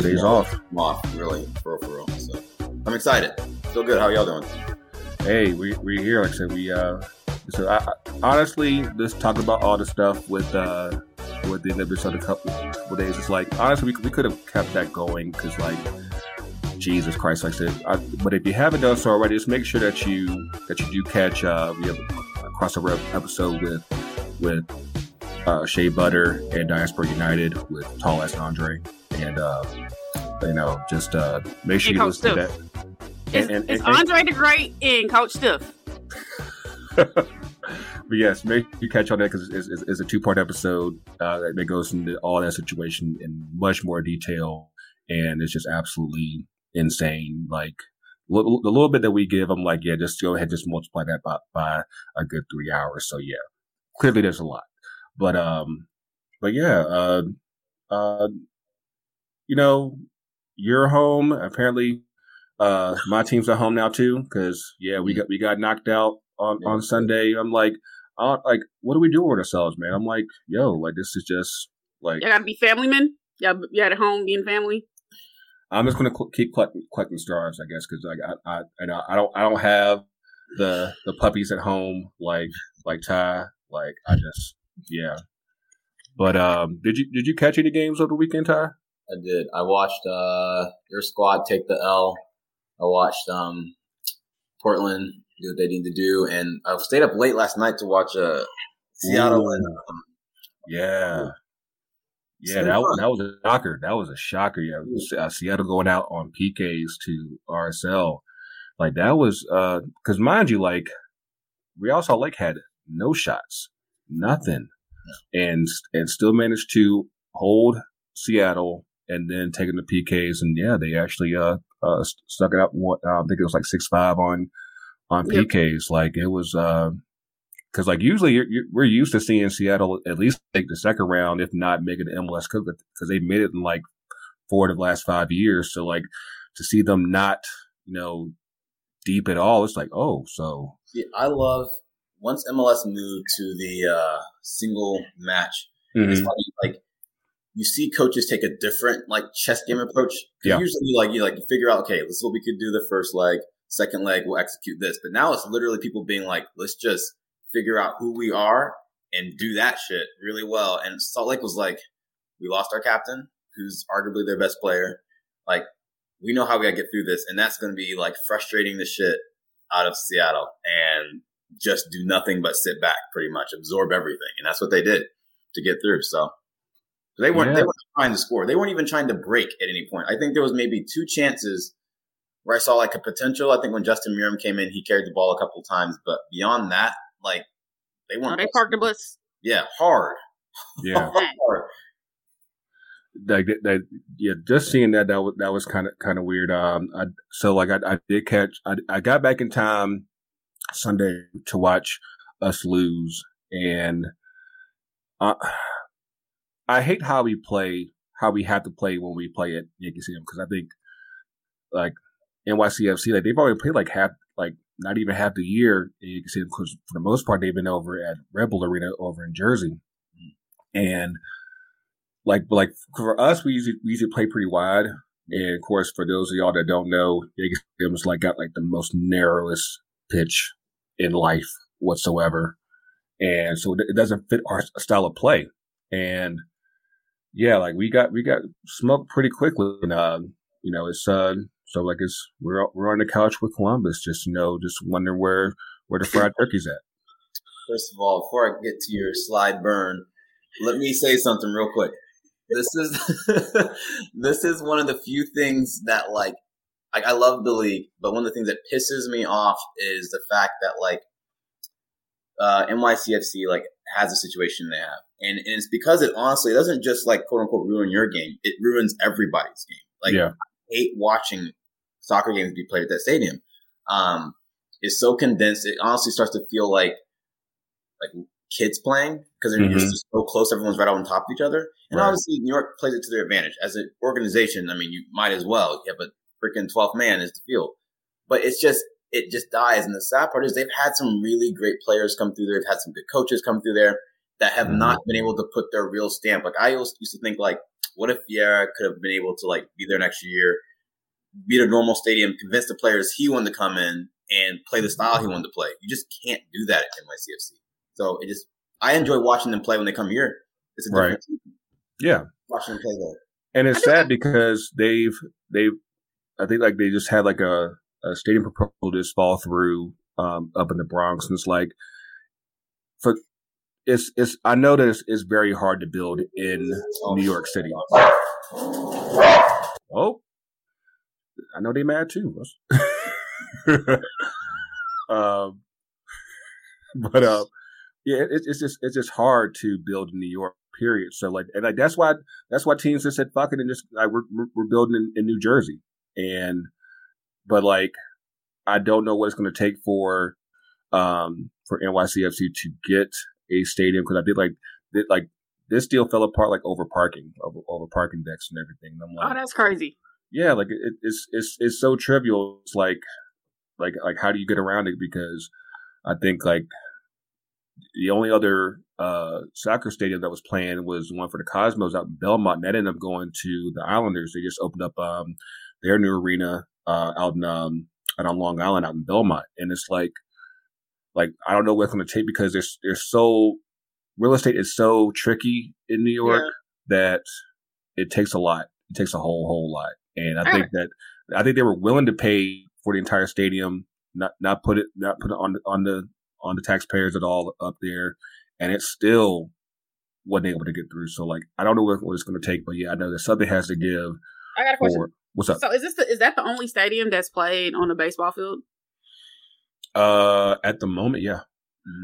days off, really, for real. So I'm excited. Still good. How y'all doing? Hey, we're here. Like I said, So, honestly, let's talk about all the stuff with the NWSL a couple days. It's like, honestly, we could have kept that going because, like, Jesus Christ, like I said. But if you haven't done so already, just make sure that you do catch we have a crossover episode with Shea Butter and Diaspora United with Tall Ass Andre, and make sure you listen to that. It's Andre the Great and Coach Stiff. But yes, make you catch on that because it's a 2-part episode that goes into all that situation in much more detail, and it's just absolutely insane. Like the little bit that we give, I'm like, yeah, just go ahead, just multiply that by a good 3 hours. So yeah, clearly there's a lot, but you know, you're home apparently. My team's at home now too because we got knocked out. On Sunday, I'm like, what do we do with ourselves, man? I'm like, yo, like this is just like you gotta be family men. Yeah, you at home being family. I'm just gonna keep collecting stars, I guess, because like I don't have the puppies at home like Ty. Like I just yeah. But did you catch any games over the weekend, Ty? I did. I watched your squad take the L. I watched Portland do what they need to do, and I stayed up late last night to watch Seattle and that was a shocker. That was a shocker. Yeah, Seattle going out on PKs to RSL, like that was because mind you, like Real Salt Lake had no shots, nothing, and still managed to hold Seattle and then taking the PKs, and yeah, they actually stuck it out. I think it was like 6-5 on PKs. Like it was because like usually we're used to seeing Seattle at least take the second round, if not make it an MLS Cup, because they made it in like 4 of the last 5 years. So like to see them not, you know, deep at all, it's like, oh, so see, I love once MLS moved to the single match. Mm-hmm. It's funny, like you see coaches take a different like chess game approach. Yeah. Usually you figure out, okay, this is what we could do the first leg. Second leg, we'll execute this. But now it's literally people being like, let's just figure out who we are and do that shit really well. And Salt Lake was like, we lost our captain, who's arguably their best player. Like, we know how we got to get through this. And that's going to be like frustrating the shit out of Seattle and just do nothing but sit back pretty much, absorb everything. And that's what they did to get through. So they weren't trying to score. They weren't even trying to break at any point. I think there was maybe 2 chances where I saw like a potential. I think when Justin Miram came in, he carried the ball a couple of times, but beyond that, like they weren't. They parked the bus. Yeah, hard. Yeah, hard. Like that. Yeah, just seeing that was kind of weird. I did catch. I got back in time Sunday to watch us lose, and I hate how we play, how we have to play when we play at Yankee Stadium, because I think like NYCFC, like they've already played like half, like not even half the year. You can see them because for the most part they've been over at Red Bull Arena over in Jersey, and like for us we usually play pretty wide. And of course, for those of y'all that don't know, Yankee Stadium's like got like the most narrowest pitch in life whatsoever, and so it doesn't fit our style of play. And yeah, like we got smoked pretty quickly, and you know it's So like it's we're on the couch with Columbus, just wondering where the fried turkey's at. First of all, before I get to your slide burn, let me say something real quick. This is one of the few things that like I love the league, but one of the things that pisses me off is the fact that like NYCFC like has a situation they have, and it's because it honestly doesn't just like quote unquote ruin your game; it ruins everybody's game. Like. Yeah. hate watching soccer games be played at that stadium. It's so condensed. It honestly starts to feel like kids playing because they're just so close. Everyone's right on top of each other. And obviously, New York plays it to their advantage. As an organization, I mean, you might as well. You have a freaking 12th man is the field. But it's just, it just dies. And the sad part is they've had some really great players come through there. They've had some good coaches come through there that have not been able to put their real stamp. Like, I used to think, like, what if Vieira could have been able to, like, be there next year, be at a normal stadium, convince the players he wanted to come in and play the style he wanted to play. You just can't do that at NYCFC. So it just, I enjoy watching them play when they come here. It's a different team. Yeah. Watching them play there. And it's sad because they've, I think, like, they just had like a stadium proposal just fall through up in the Bronx. And it's like, for, it's I know that it's very hard to build in New York City. Oh, I know they mad too. It's just hard to build in New York, period. So that's why teams just said fuck it and just like we're building in New Jersey. And but like I don't know what it's going to take for NYCFC to get a stadium, because I did like this deal fell apart like over parking decks and everything. And I'm like, oh, that's crazy. Yeah, like it's so trivial. It's like how do you get around it? Because I think like the only other soccer stadium that was playing was one for the Cosmos out in Belmont, and that ended up going to the Islanders. They just opened up their new arena out on Long Island, out in Belmont, and it's like I don't know what it's going to take, because there's so real estate is so tricky in New York that it takes a lot. It takes a whole lot, and I think they were willing to pay for the entire stadium, not put it on the taxpayers at all up there, and it still wasn't able to get through. So like I don't know what it's going to take, but yeah, I know that something has to give. I got a question. What's up? So is that the only stadium that's played on a baseball field? At the moment, yeah.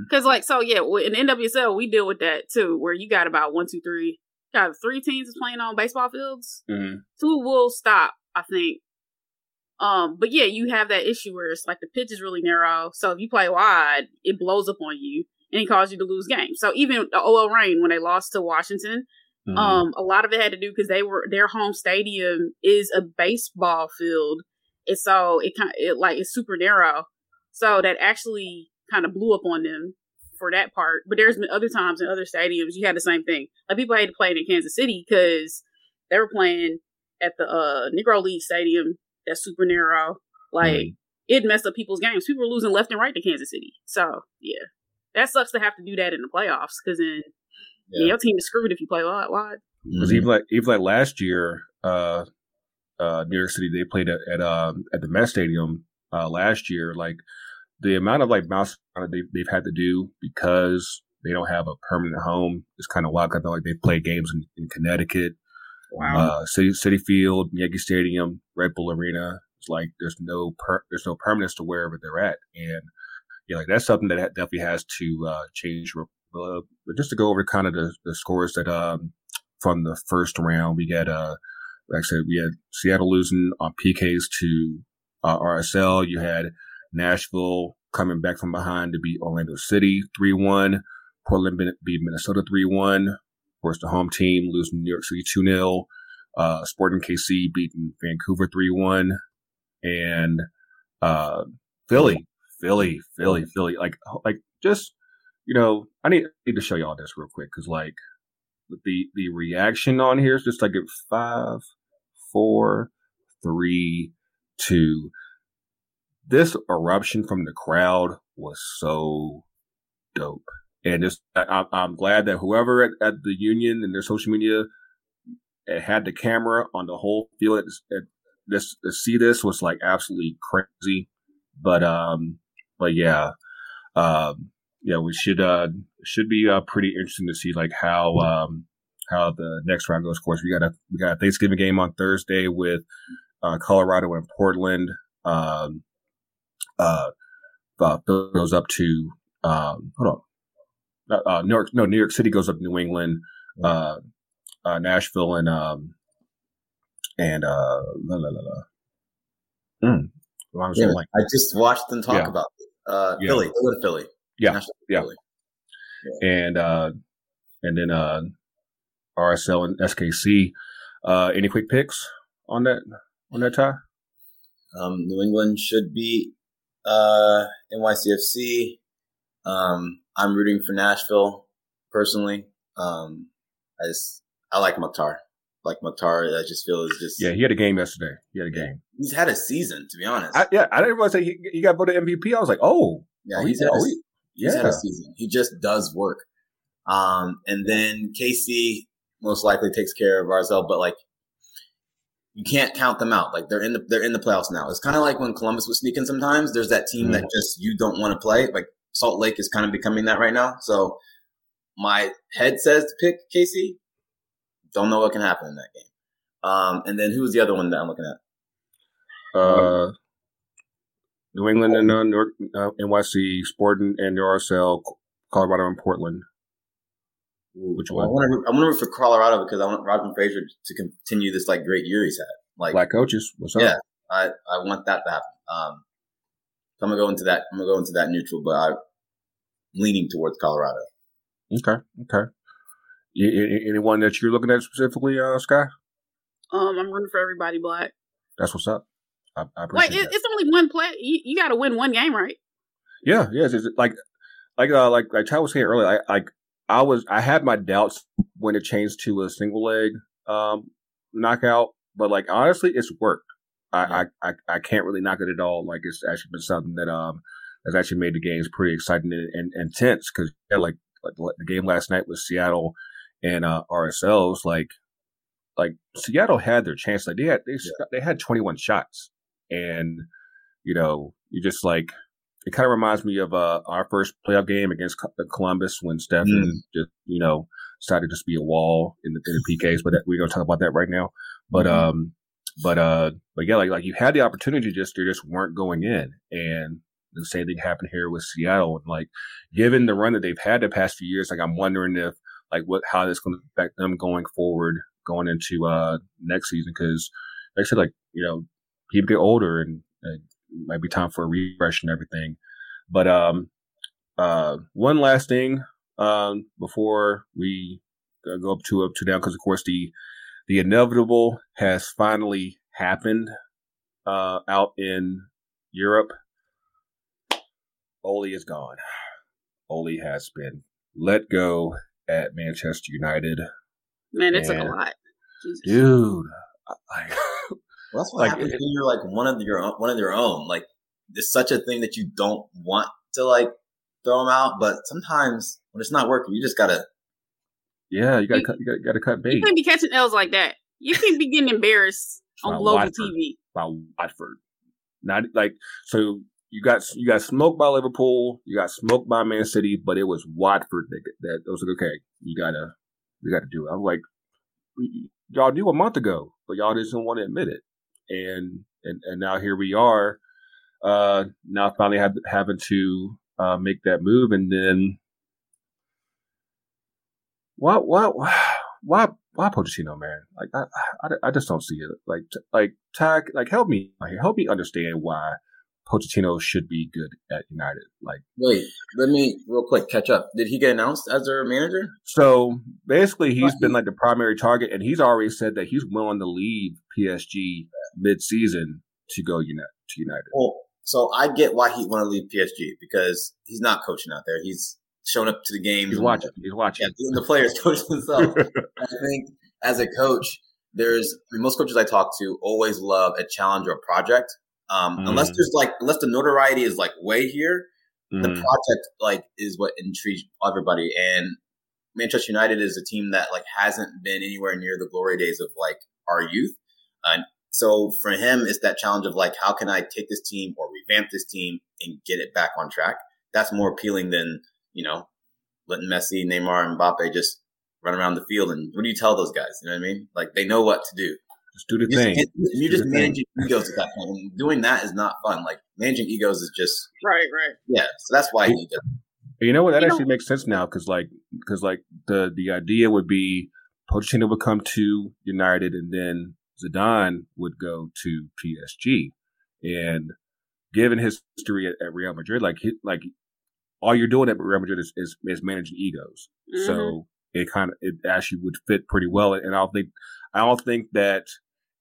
Because in NWSL we deal with that too, where you got about 1, 2, 3. Got 3 teams is playing on baseball fields. Mm-hmm. 2 will stop, I think. But yeah, you have that issue where it's like the pitch is really narrow. So if you play wide, it blows up on you and it causes you to lose games. So even the OL Reign, when they lost to Washington, a lot of it had to do because their home stadium is a baseball field, and so it's super narrow. So that actually kind of blew up on them for that part. But there's been other times in other stadiums you had the same thing. Like people had to play in Kansas City because they were playing at the Negro League Stadium that's super narrow. Like it messed up people's games. People were losing left and right to Kansas City. So yeah, that sucks to have to do that in the playoffs, because then your team is screwed if you play wide. Because even like last year, New York City, they played at the Met Stadium last year. Like, the amount of like mouse they've had to do because they don't have a permanent home is kind of wild. I feel like they play games in Connecticut, City Field, Yankee Stadium, Red Bull Arena. It's like there's no permanence to wherever they're at, and yeah, like that's something that definitely has to change. But just to go over kind of the scores that from the first round, we had Seattle losing on PKs to RSL. You had Nashville coming back from behind to beat Orlando City 3-1. Portland beat Minnesota 3-1. Of course, the home team losing New York City 2-0. Sporting KC beating Vancouver 3-1. And Philly. Like just, you know, I need to show y'all this real quick, because like the reaction on here is just like at 5, 4, 3, 2. This eruption from the crowd was so dope. And just, I'm glad that whoever at the union and their social media had the camera on the whole field to see this was like absolutely crazy. But yeah, we should be pretty interesting to see like how the next round goes. Of course, we got a Thanksgiving game on Thursday with Colorado and Portland. Philly goes up to New York City goes up to New England, Nashville and I just watched them talk about it. Philly. They went to Philly. Philly. Yeah. And then RSL and SKC. Any quick picks on that tie? New England should beat NYCFC. I'm rooting for Nashville personally. I like Mukhtar. I just feel is just he had a game yesterday. He's had a season, to be honest. I didn't realize that he got voted MVP. I was like, he's had a season. He just does work. And then Casey most likely takes care of RSL, but you can't count them out. They're in the playoffs now. It's kind of like when Columbus was sneaking sometimes. There's that team that just you don't want to play. Salt Lake is kind of becoming that right now. So my head says to pick Casey. Don't know what can happen in that game. And then who's the other one that I'm looking at? New England and NYC, Sporting and RSL, Colorado and Portland. Which one? I want to root for Colorado because I want Rodman Fraser to continue this great year he's had. Black coaches, what's up? Yeah, I want that to happen. I'm gonna go into that neutral, but I'm leaning towards Colorado. Okay. Anyone that you're looking at specifically, Sky? I'm rooting for everybody black. That's what's up. I appreciate that. It's only one play. You got to win one game, right? Yeah, yes. Yeah, like Chad was saying earlier, I had my doubts when it changed to a single leg knockout, but honestly, it's worked. I can't really knock it at all. It's actually been something that has actually made the games pretty exciting and intense because the game last night with Seattle and RSL was Seattle had their chance. They had 21 shots, and you just it kind of reminds me of our first playoff game against Columbus when Stephen just decided to just be a wall in the PKs. But we're gonna talk about that right now. But you had the opportunity, just they just weren't going in, and the same thing happened here with Seattle. And given the run that they've had the past few years, I'm wondering if how this going to affect them going forward, going into next season. Because like I said, people get older and it might be time for a refresh and everything. But one last thing before we go up to down, because of course the inevitable has finally happened out in Europe. Ole is gone. Ole has been let go at Manchester United. Man, it took a lot, Jesus. Dude. Well, that's what happens when you're one of your own. It's such a thing that you don't want to throw them out, but sometimes when it's not working, you just gotta. Yeah, you gotta cut bait. You can't be catching L's like that. You can't be getting embarrassed on global TV by Watford. So you got smoked by Liverpool, you got smoked by Man City, but it was Watford that was okay. You gotta do it. I'm like, y'all knew a month ago, but y'all just didn't want to admit it, and now here we are, now finally having to make that move, and then. Why Pochettino, man? I just don't see it. Ty, help me out here. Help me understand why Pochettino should be good at United. Wait, let me real quick catch up. Did he get announced as their manager? So basically, he's been the primary target, and he's already said that he's willing to leave PSG mid-season to go to United. Well, so I get why he want to leave PSG because he's not coaching out there. He's showing up to the games. He's watching. Yeah, the players coach themselves. I think as a coach, most coaches I talk to always love a challenge or a project. Unless the notoriety is way here, the project is what intrigues everybody. And Manchester United is a team that hasn't been anywhere near the glory days of our youth. And so for him, it's that challenge of how can I take this team or revamp this team and get it back on track? That's more appealing than, letting Messi, Neymar, and Mbappe just run around the field. And what do you tell those guys? You know what I mean? They know what to do. Just do the thing. You're just managing egos at that point. And doing that is not fun. Managing egos is just right. Yeah, so that's why you do it. You know what? That actually makes sense now because the idea would be Pochettino would come to United and then Zidane would go to PSG. And given his history at Real Madrid, like all you're doing at Real Madrid is managing egos. Mm-hmm. So it actually would fit pretty well. And I don't think that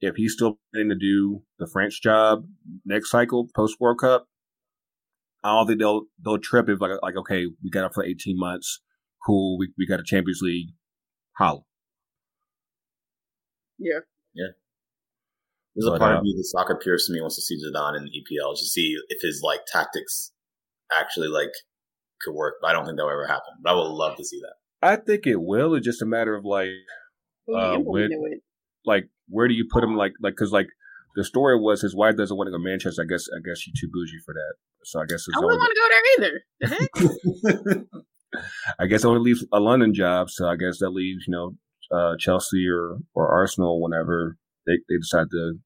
if he's still planning to do the French job next cycle, post World Cup, I don't think they'll trip if like okay, we got up for 18 months. Cool, we got a Champions League. Holla. Yeah. Yeah. There's a part of me, the soccer purist to me, wants to see Zidane in the EPL just to see if his like tactics actually like could work. But I don't think that will ever happen. But I would love to see that. I think it will. It's just a matter of like, where do you put him? Like, because like the story was his wife doesn't want to go to Manchester. I guess she's too bougie for that. So I guess I wouldn't want to go there either. I guess I would leave a London job. So I guess that leaves Chelsea or Arsenal whenever they decide to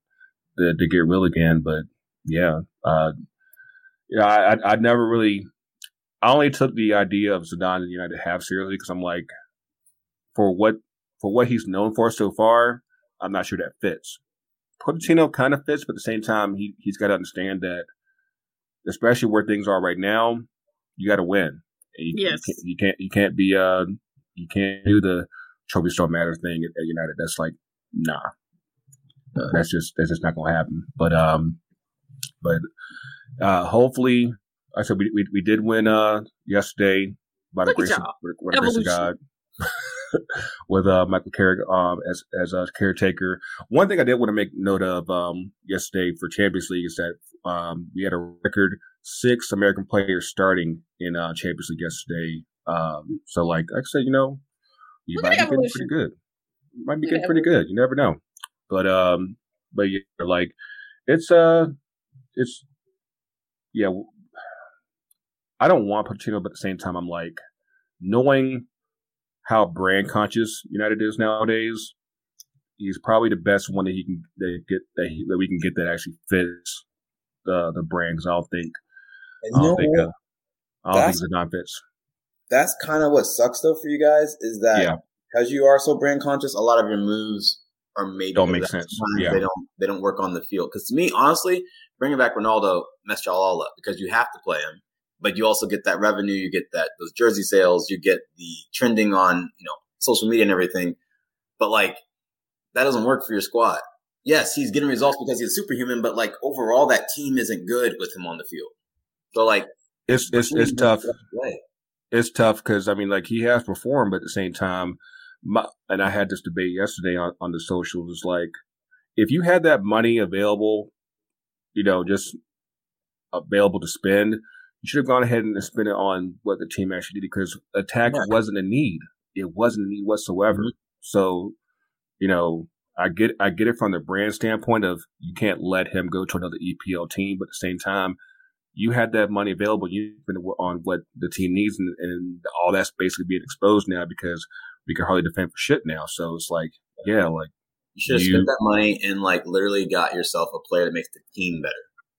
get real again. But yeah, I never really. I only took the idea of Zidane and United half seriously because I'm like, for what he's known for so far, I'm not sure that fits. Pochettino kind of fits, but at the same time, he's got to understand that, especially where things are right now, you got to win. You can't do the trophy still matters thing at United. That's like, nah, that's just not gonna happen. But hopefully. I said we did win yesterday by the grace of God with Michael Carrick as a caretaker. One thing I did want to make note of yesterday for Champions League is that we had a record 6 American players starting in Champions League yesterday. So like I said, you might be getting pretty good. You never know. But yeah, like it's yeah. I don't want Pochettino, but at the same time, I'm like, knowing how brand conscious United is nowadays, he's probably the best one that we can get that actually fits the brand. Because I don't think Zidane fits. That's kind of what sucks though for you guys is that because you are so brand conscious, a lot of your moves are made don't make sense. Yeah. They don't work on the field. Because to me, honestly, bringing back Ronaldo messed y'all all up because you have to play him. But you also get that revenue, you get that those jersey sales, you get the trending on social media and everything. But like that doesn't work for your squad. Yes, he's getting results because he's superhuman, but like overall that team isn't good with him on the field. So like it's tough. It's tough because I mean like he has performed, but at the same time, and I had this debate yesterday on the socials. Like if you had that money available, just available to spend. You should have gone ahead and spent it on what the team actually did because attack wasn't a need. It wasn't a need whatsoever. Mm-hmm. So, I get it from the brand standpoint of you can't let him go to another EPL team, but at the same time, you had that money available. You spent it on what the team needs, and all that's basically being exposed now because we can hardly defend for shit now. So it's like, you should have spent that money and like literally got yourself a player that makes the team better.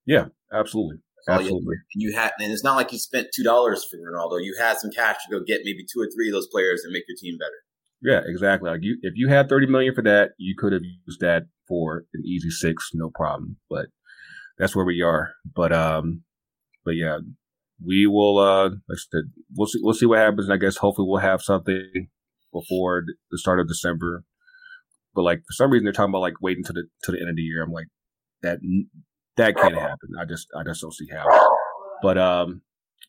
Yeah, absolutely. Absolutely. And it's not like you spent $2 for Ronaldo. You had some cash to go get maybe 2 or 3 of those players and make your team better. Yeah, exactly. Like if you had $30 million for that, you could have used that for an easy 6, no problem. But that's where we are. But yeah, we will. We'll see what happens. And I guess hopefully we'll have something before the start of December. But like for some reason they're talking about like waiting to the end of the year. I'm like that. That can't happen. I just don't see how. But of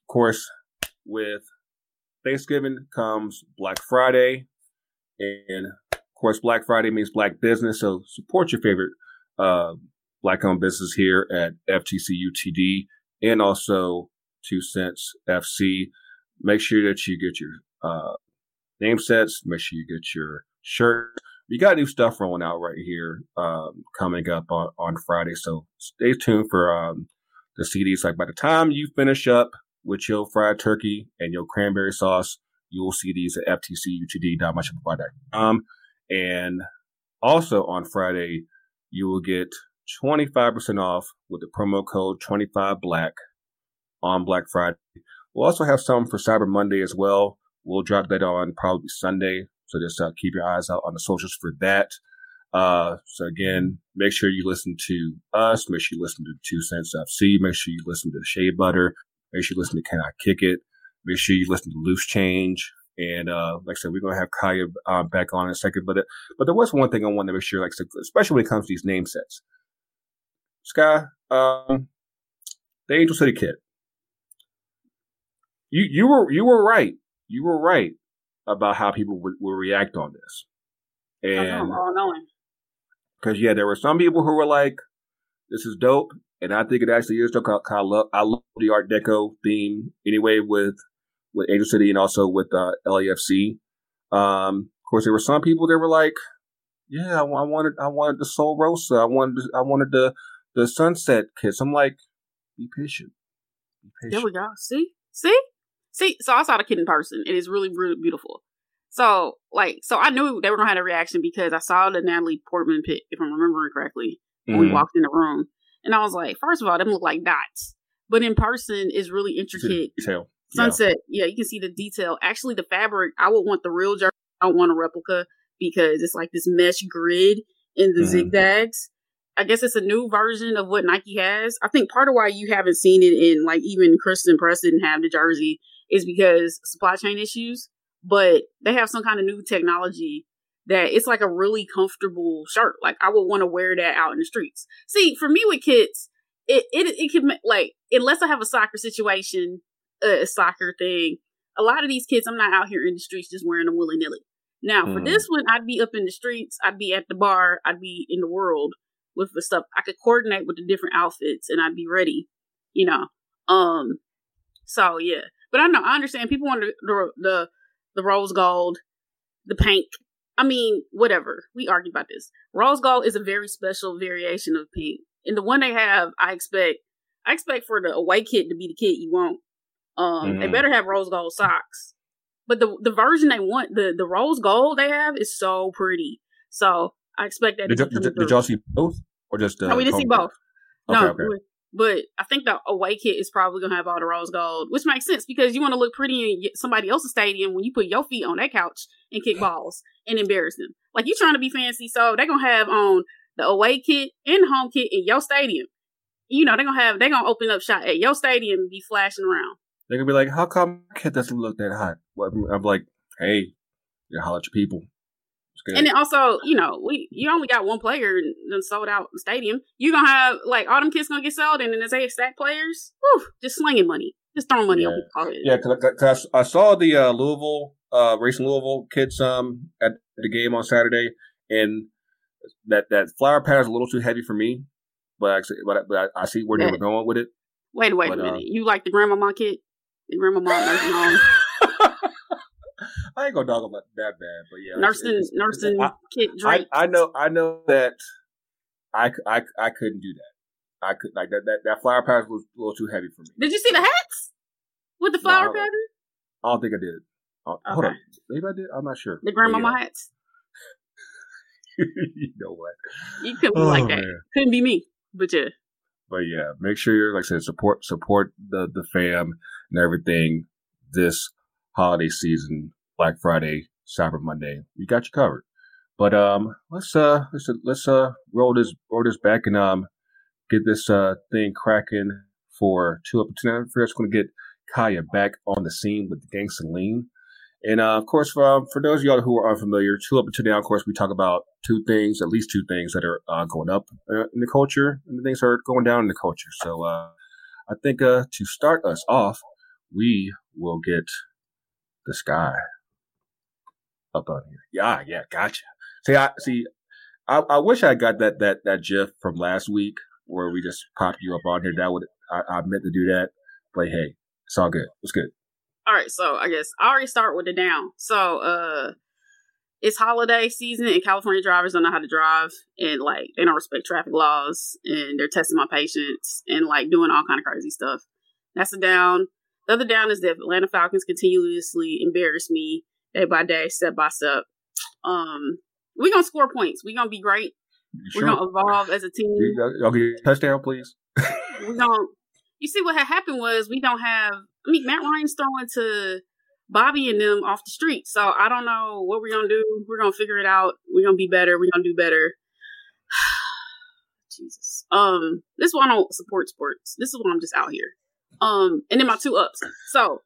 course, with Thanksgiving comes Black Friday, and of course, Black Friday means Black business. So support your favorite Black-owned business here at FTCUTD and also 2 Cents FC. Make sure that you get your name sets. Make sure you get your shirts. We got new stuff rolling out right here coming up on Friday, so stay tuned for the CDs. Like by the time you finish up with your fried turkey and your cranberry sauce, you'll see these at FTCUTD.myshopify.com. And also on Friday, you will get 25% off with the promo code 25BLACK on Black Friday. We'll also have some for Cyber Monday as well. We'll drop that on probably Sunday. So just keep your eyes out on the socials for that. So again, make sure you listen to us. Make sure you listen to 2 Cents FC. Make sure you listen to Shea Butter. Make sure you listen to Can I Kick It. Make sure you listen to Loose Change. And, like I said, we're going to have Kaya, back on in a second. But there was one thing I wanted to make sure, like, especially when it comes to these name sets. Sky, the Angel City Kid. You were right. You were right about how people would react on this. And because, yeah, there were some people who were like, this is dope. And I think it actually is dope. I love the Art Deco theme anyway with Angel City and also with LAFC. Of course, there were some people that were like, yeah, I wanted the Sol Rosa. I wanted the Sunset Kiss. I'm like, be patient. There we go. See? So I saw the kid in person. It is really, really beautiful. So I knew they were going to have a reaction because I saw the Natalie Portman pic, if I'm remembering correctly, when we walked in the room. And I was like, first of all, them look like dots. But in person is really intricate. Detail. Sunset, yeah, you can see the detail. Actually, the fabric, I would want the real jersey. I don't want a replica because it's like this mesh grid in the zigzags. I guess it's a new version of what Nike has. I think part of why you haven't seen it in, like, even Kristen Press didn't have the jersey is because supply chain issues. But they have some kind of new technology that it's like a really comfortable shirt. Like, I would want to wear that out in the streets. See, for me with kids, it can, like, unless I have a soccer situation, a soccer thing, a lot of these kids, I'm not out here in the streets just wearing them willy-nilly. Now, for this one, I'd be up in the streets. I'd be at the bar. I'd be in the world with the stuff. I could coordinate with the different outfits, and I'd be ready, you know. So, yeah. But I know, I understand. People want the rose gold, the pink. I mean, whatever. We argued about this. Rose gold is a very special variation of pink. And the one they have, I expect for the away kid to be the kid you want. They better have rose gold socks. But the version they want, the rose gold they have is so pretty. So I expect that. Did y'all see both? Or just no, we didn't see both. Okay, no, okay. But I think the away kit is probably going to have all the rose gold, which makes sense because you want to look pretty in somebody else's stadium when you put your feet on that couch and kick balls and embarrass them. Like, you're trying to be fancy, so they're going to have on the away kit and home kit in your stadium. You know, they're going to open up shop at your stadium and be flashing around. They're going to be like, how come my kit doesn't look that hot? Well, I'm like, hey, you're holler at your people. And then also, you know, you only got one player and sold out the stadium. You're going to have, like, all them kids going to get sold, and then there's eight stack players. Whew, just slinging money. Just throwing money on college. Yeah, because I saw the Racing Louisville kids at the game on Saturday, and that flower pattern is a little too heavy for me, but I see where they were going with it. Wait a minute. You like the grandmama kid? The grandmama nursing home? I ain't gonna dog about that bad, but yeah, nursing kid Drake. I know that I couldn't do that. I could like that flower pattern was a little too heavy for me. Did you see the hats with the flower pattern? I don't think I did. Okay. Hold on, maybe I did. I'm not sure. The grandmama hats. You know what? You couldn't be like that. Man. Couldn't be me, but yeah. But yeah, make sure you're, like I said, support the fam and everything. This holiday season, Black Friday, Cyber Monday, we got you covered. But let's roll this back and get this thing cracking for 2 Up and 2 Down. We're just going to get Kaya back on the scene with the Gangsta Lean. And of course, for those of y'all who are unfamiliar, 2 Up and 2 Down. Of course, we talk about two things, at least two things that are going up in the culture and the things that are going down in the culture. So I think to start us off, we will get the Sky up on here. Yeah, gotcha. I wish I got that GIF from last week where we just popped you up on here. That would I meant to do that, but hey, it's all good. It's good. All right, so I guess I already start with the down. So it's holiday season, and California drivers don't know how to drive, and like they don't respect traffic laws, and they're testing my patience and like doing all kind of crazy stuff. That's a down. The other down is that Atlanta Falcons continuously embarrass me day by day, step by step. We're going to score points. We're going to be great. Sure. We're going to evolve as a team. Okay, touchdown, please. You see what had happened was we don't have – I mean, Matt Ryan's throwing to Bobby and them off the street. So I don't know what we're going to do. We're going to figure it out. We're going to be better. We're going to do better. Jesus. This is why I don't support sports. This is why I'm just out here. And then my two ups. So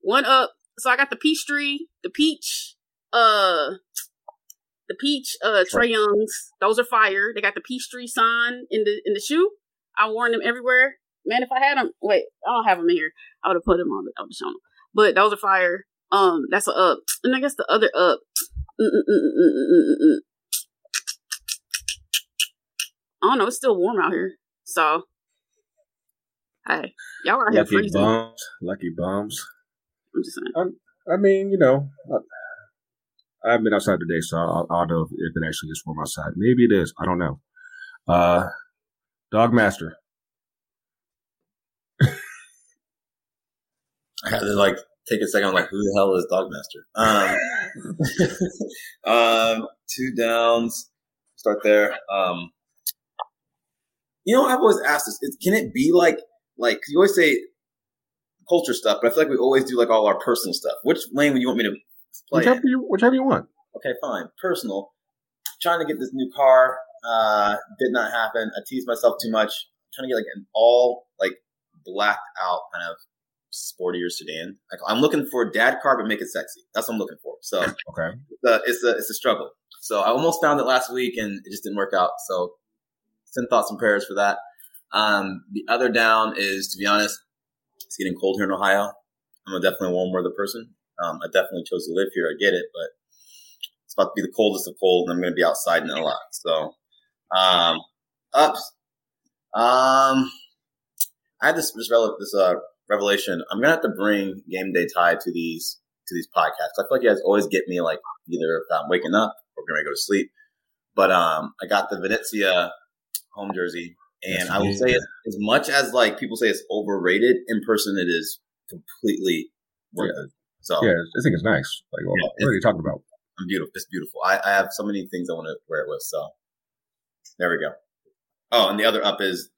one up. So I got the peach tree, the peach, Trae Young's. Those are fire. They got the peach tree sign in the shoe. I worn them everywhere. Man, if I had them, wait, I don't have them in here. I would have put them on. I would have shown them. But those are fire. That's an up. And I guess the other up. I don't know. It's still warm out here. So, hey, y'all out here freezing. Lucky bombs. I'm just saying. I mean, you know, I haven't been outside today, so I don't know if it actually is warm outside. Maybe it is. I don't know. Dogmaster. I had to take a second. I'm like, who the hell is Dogmaster? Two downs. Start there. You know, I've always asked this: can it be like you always say culture stuff, but I feel like we always do all our personal stuff. Which lane would you want me to play? Whichever you want. Okay, fine. Personal. Trying to get this new car did not happen. I teased myself too much. I'm trying to get an all blacked out kind of sportier sedan. I'm looking for a dad car, but make it sexy. That's what I'm looking for. So okay, it's a struggle. So I almost found it last week, and it just didn't work out. So send thoughts and prayers for that. The other down is, to be honest, it's getting cold here in Ohio. I'm definitely a warm weather person. I definitely chose to live here. I get it, but it's about to be the coldest of cold, and I'm going to be outside in a lot. So ups. I had this revelation. I'm gonna have to bring game day tie to these podcasts. I feel like you guys always get me either if I'm waking up or gonna go to sleep. But I got the Venezia home jersey, and I will say, as much as people say it's overrated, in person it is completely worth it. So yeah, I think it's nice. What are you talking about? I'm beautiful. It's beautiful. I have so many things I want to wear it with. So there we go. Oh, and the other up is,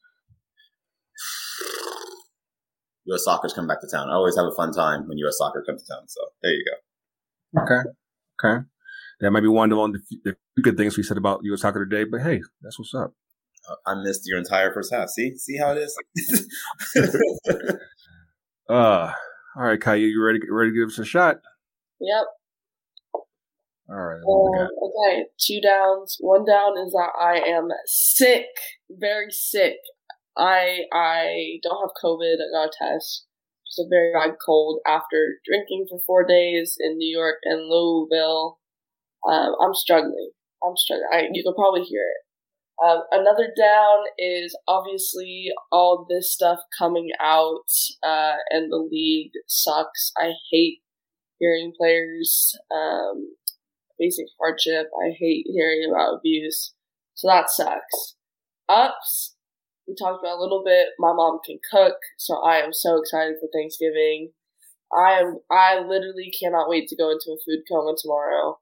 U.S. Soccer's come back to town. I always have a fun time when U.S. Soccer comes to town. So there you go. Okay. That might be one of the good things we said about U.S. Soccer today, but hey, that's what's up. I missed your entire first half. See how it is? All right, Kaya, you ready to give us a shot? Yep. All right. Okay, two downs. One down is that I am sick, very sick. I don't have COVID. I got a test. It's a very bad cold after drinking for 4 days in New York and Louisville. I'm struggling. You can probably hear it. Another down is obviously all this stuff coming out, and the league sucks. I hate hearing players facing hardship. I hate hearing about abuse. So that sucks. Ups. We talked about a little bit. My mom can cook, so I am so excited for Thanksgiving. I literally cannot wait to go into a food coma tomorrow.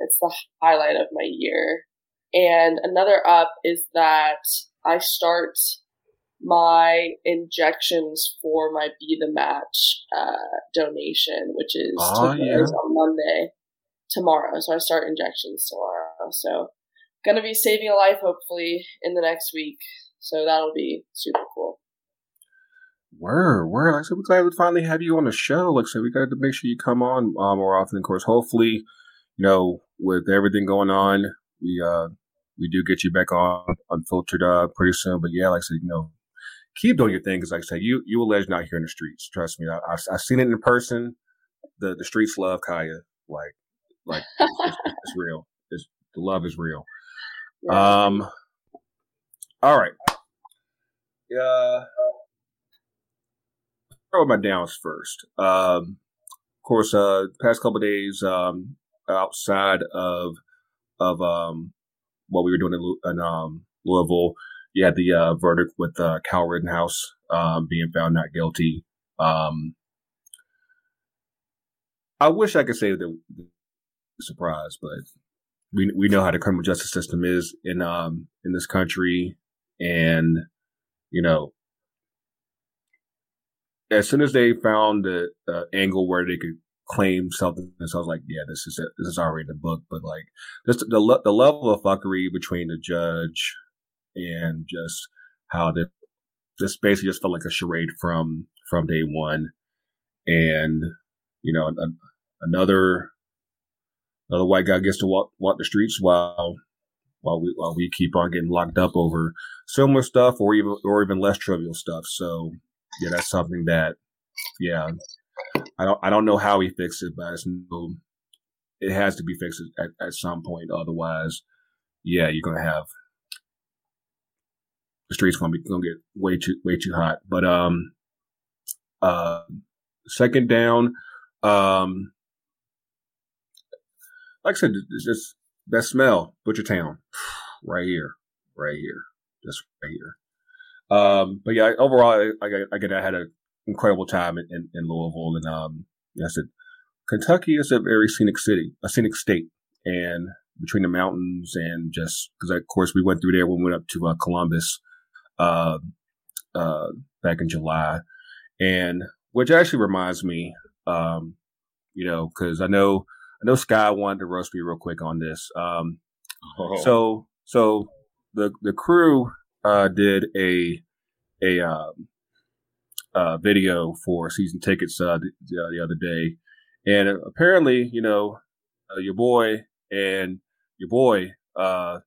It's the highlight of my year. And another up is that I start my injections for my Be The Match donation, which is on Monday, tomorrow. So I start injections tomorrow. So going to be saving a life, hopefully, in the next week. So that'll be super cool. Word. Like I said, we're glad to finally have you on the show. Like I said, we got to make sure you come on more often. Of course, hopefully, with everything going on, we do get you back on Unfiltered pretty soon. But yeah, like I said, keep doing your thing. Because like I said, you a legend out here in the streets. Trust me. I've seen it in person. The streets love Kaya. It's real. The love is real. Yeah. All right. Throw my downs first. Of course, past couple of days outside of what we were doing in Louisville, you had the verdict with Kyle Rittenhouse being found not guilty. I wish I could say that surprise, but we know how the criminal justice system is in this country. And, as soon as they found the angle where they could claim something, so I was like, yeah, this is it. This is already in the book. But like, just the level of fuckery between the judge and just how they just basically just felt like a charade from day one. And you know, another white guy gets to walk the streets while we keep on getting locked up over similar stuff or even less trivial stuff. So yeah, that's something that, yeah, I don't know how he fixed it, but it has to be fixed at some point. Otherwise, yeah, you're gonna have the streets gonna get way too hot. But second down, like I said, it's just that smell, Butchertown, right here. But yeah, overall, I had an incredible time in Louisville, and I said, Kentucky is a very scenic city, a scenic state, and between the mountains and just because, of course, we went through there when we went up to Columbus back in July, and which actually reminds me, you know, because I know Sky wanted to roast me real quick on this. So the crew did a video for season tickets the other day, and apparently, you know, your boy, we were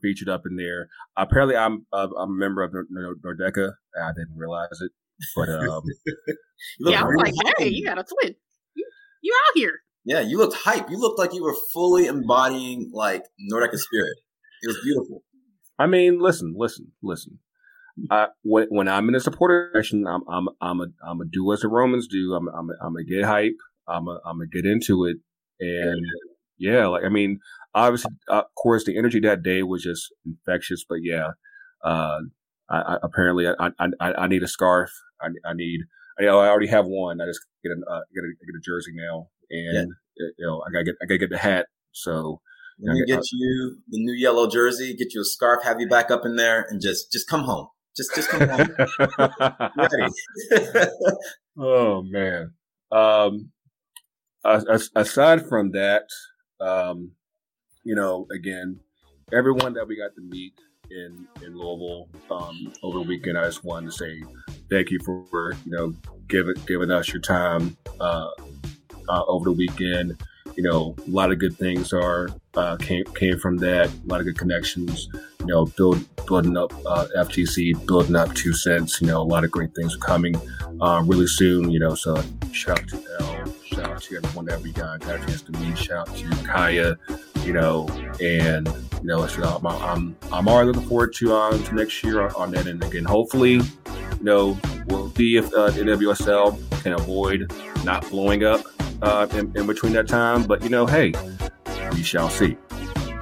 featured up in there. Apparently, I'm a member of Nordeca. I didn't realize it, but yeah, I was like, hey, you got a twin. You out here? Yeah, you looked hype. You looked like you were fully embodying like Nordic spirit. It was beautiful. I mean, listen. When I'm in a supporter session, I'm a do as the Romans do. I'm a get hype. I'm a get into it. And yeah, like I mean, obviously, of course, the energy that day was just infectious. But yeah, I need a scarf. I already have one. I just get a jersey now. And you know, I gotta get the hat. So when we get you the new yellow jersey, get you a scarf, have you back up in there, and just come home. Just come home. Oh man. Aside from that, you know, again, everyone that we got to meet in Louisville over the weekend, I just wanted to say thank you for giving us your time. Over the weekend, you know, a lot of good things came from that. A lot of good connections, you know, building up FTC, building up 2 Cents. You know, a lot of great things are coming really soon. You know, so shout out to Elle, shout out to everyone that we got a chance to meet. Shout out to Kaya, you know, and you know, I'm already looking forward to next year on that end again. Hopefully, you know, we'll see if NWSL can avoid not blowing up. In between that time, but you know, hey, we shall see.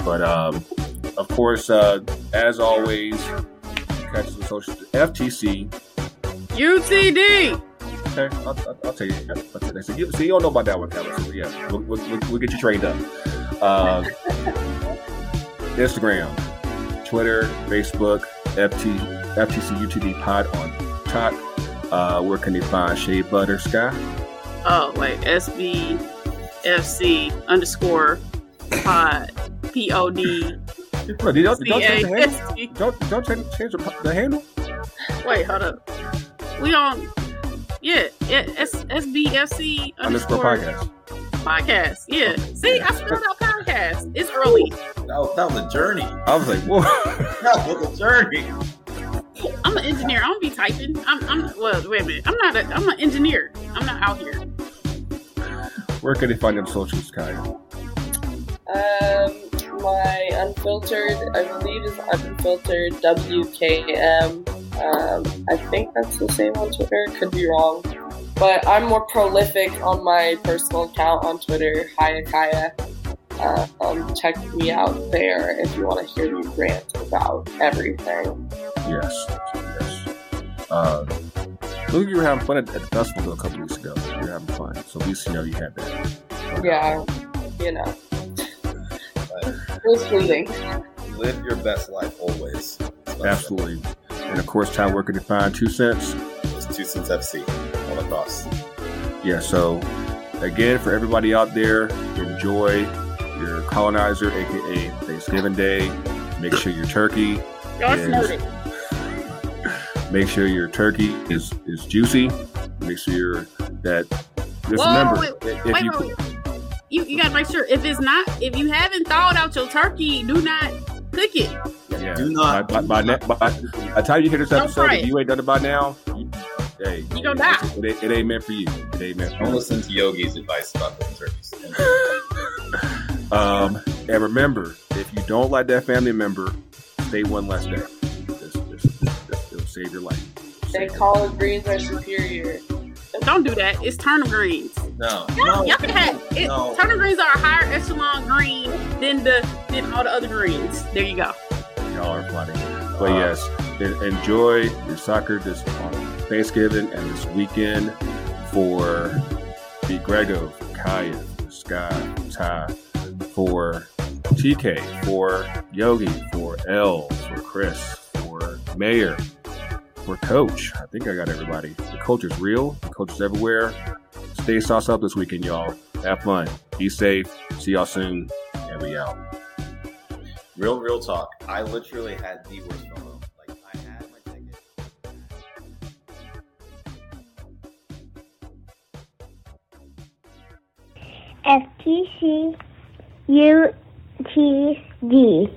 But of course, as always, catch us on social FTC UTD. Okay, I'll tell you. So you don't know about that one, Kevin. So yeah, we'll get you trained up. Instagram, Twitter, Facebook, FTCUTD Pod on TikTok. Where can they find Shea Butter Sky? Oh, wait, SBFC_pod, POD. Don't change the handle? Wait, hold up. We on, yeah, SBFC _podcast. Yeah. See, I spelled out podcast. It's early. That was a journey. I was like, whoa. That was a journey. I'm an engineer. I don't be typing. Well, wait a minute. I'm an engineer. I'm not out here. Where can they find them socials, Kaya? My unfiltered, I believe, is unfiltered WKM. I think that's the same on Twitter. Could be wrong, but I'm more prolific on my personal account on Twitter. Hiya, Kaya. Check me out there if you want to hear me rant about everything. Yes. You were having fun at the festival a couple weeks ago. You were having fun, so at least you know you had that. Yeah, you know. It was fleeting. Live your best life always. Absolutely. And of course, how we're going to find 2 Cents. It's Two Cents FC all across. Yeah, so again, for everybody out there, enjoy your colonizer, aka Thanksgiving Day. Make sure your turkey is juicy. Make sure you gotta make sure if you haven't thawed out your turkey, do not cook it. Yeah. Do not. By the time you hear this episode, if you ain't done it by now, you gonna die. It ain't meant for you. It ain't meant for you. Don't listen to Yogi's advice about those turkeys. And remember, if you don't like that family member, stay one less day. It'll save your life. That collard greens are superior. Don't do that. It's turnip greens. No. Y'all can have it. No. Turnip greens are a higher echelon green than all the other greens. There you go. Y'all are funny. But yes, enjoy your soccer this on Thanksgiving and this weekend. For B. Grego, for Kaya, for Sky, for Ty, for TK, for Yogi, for L, for Chris, for Mayor, for Coach. I think I got everybody. The coach is real. The coach is everywhere. Stay sauced up this weekend, y'all. Have fun. Be safe. See y'all soon. And we out. Real talk. I literally had the worst FOMO. Like, I had my ticket. FTCUTD.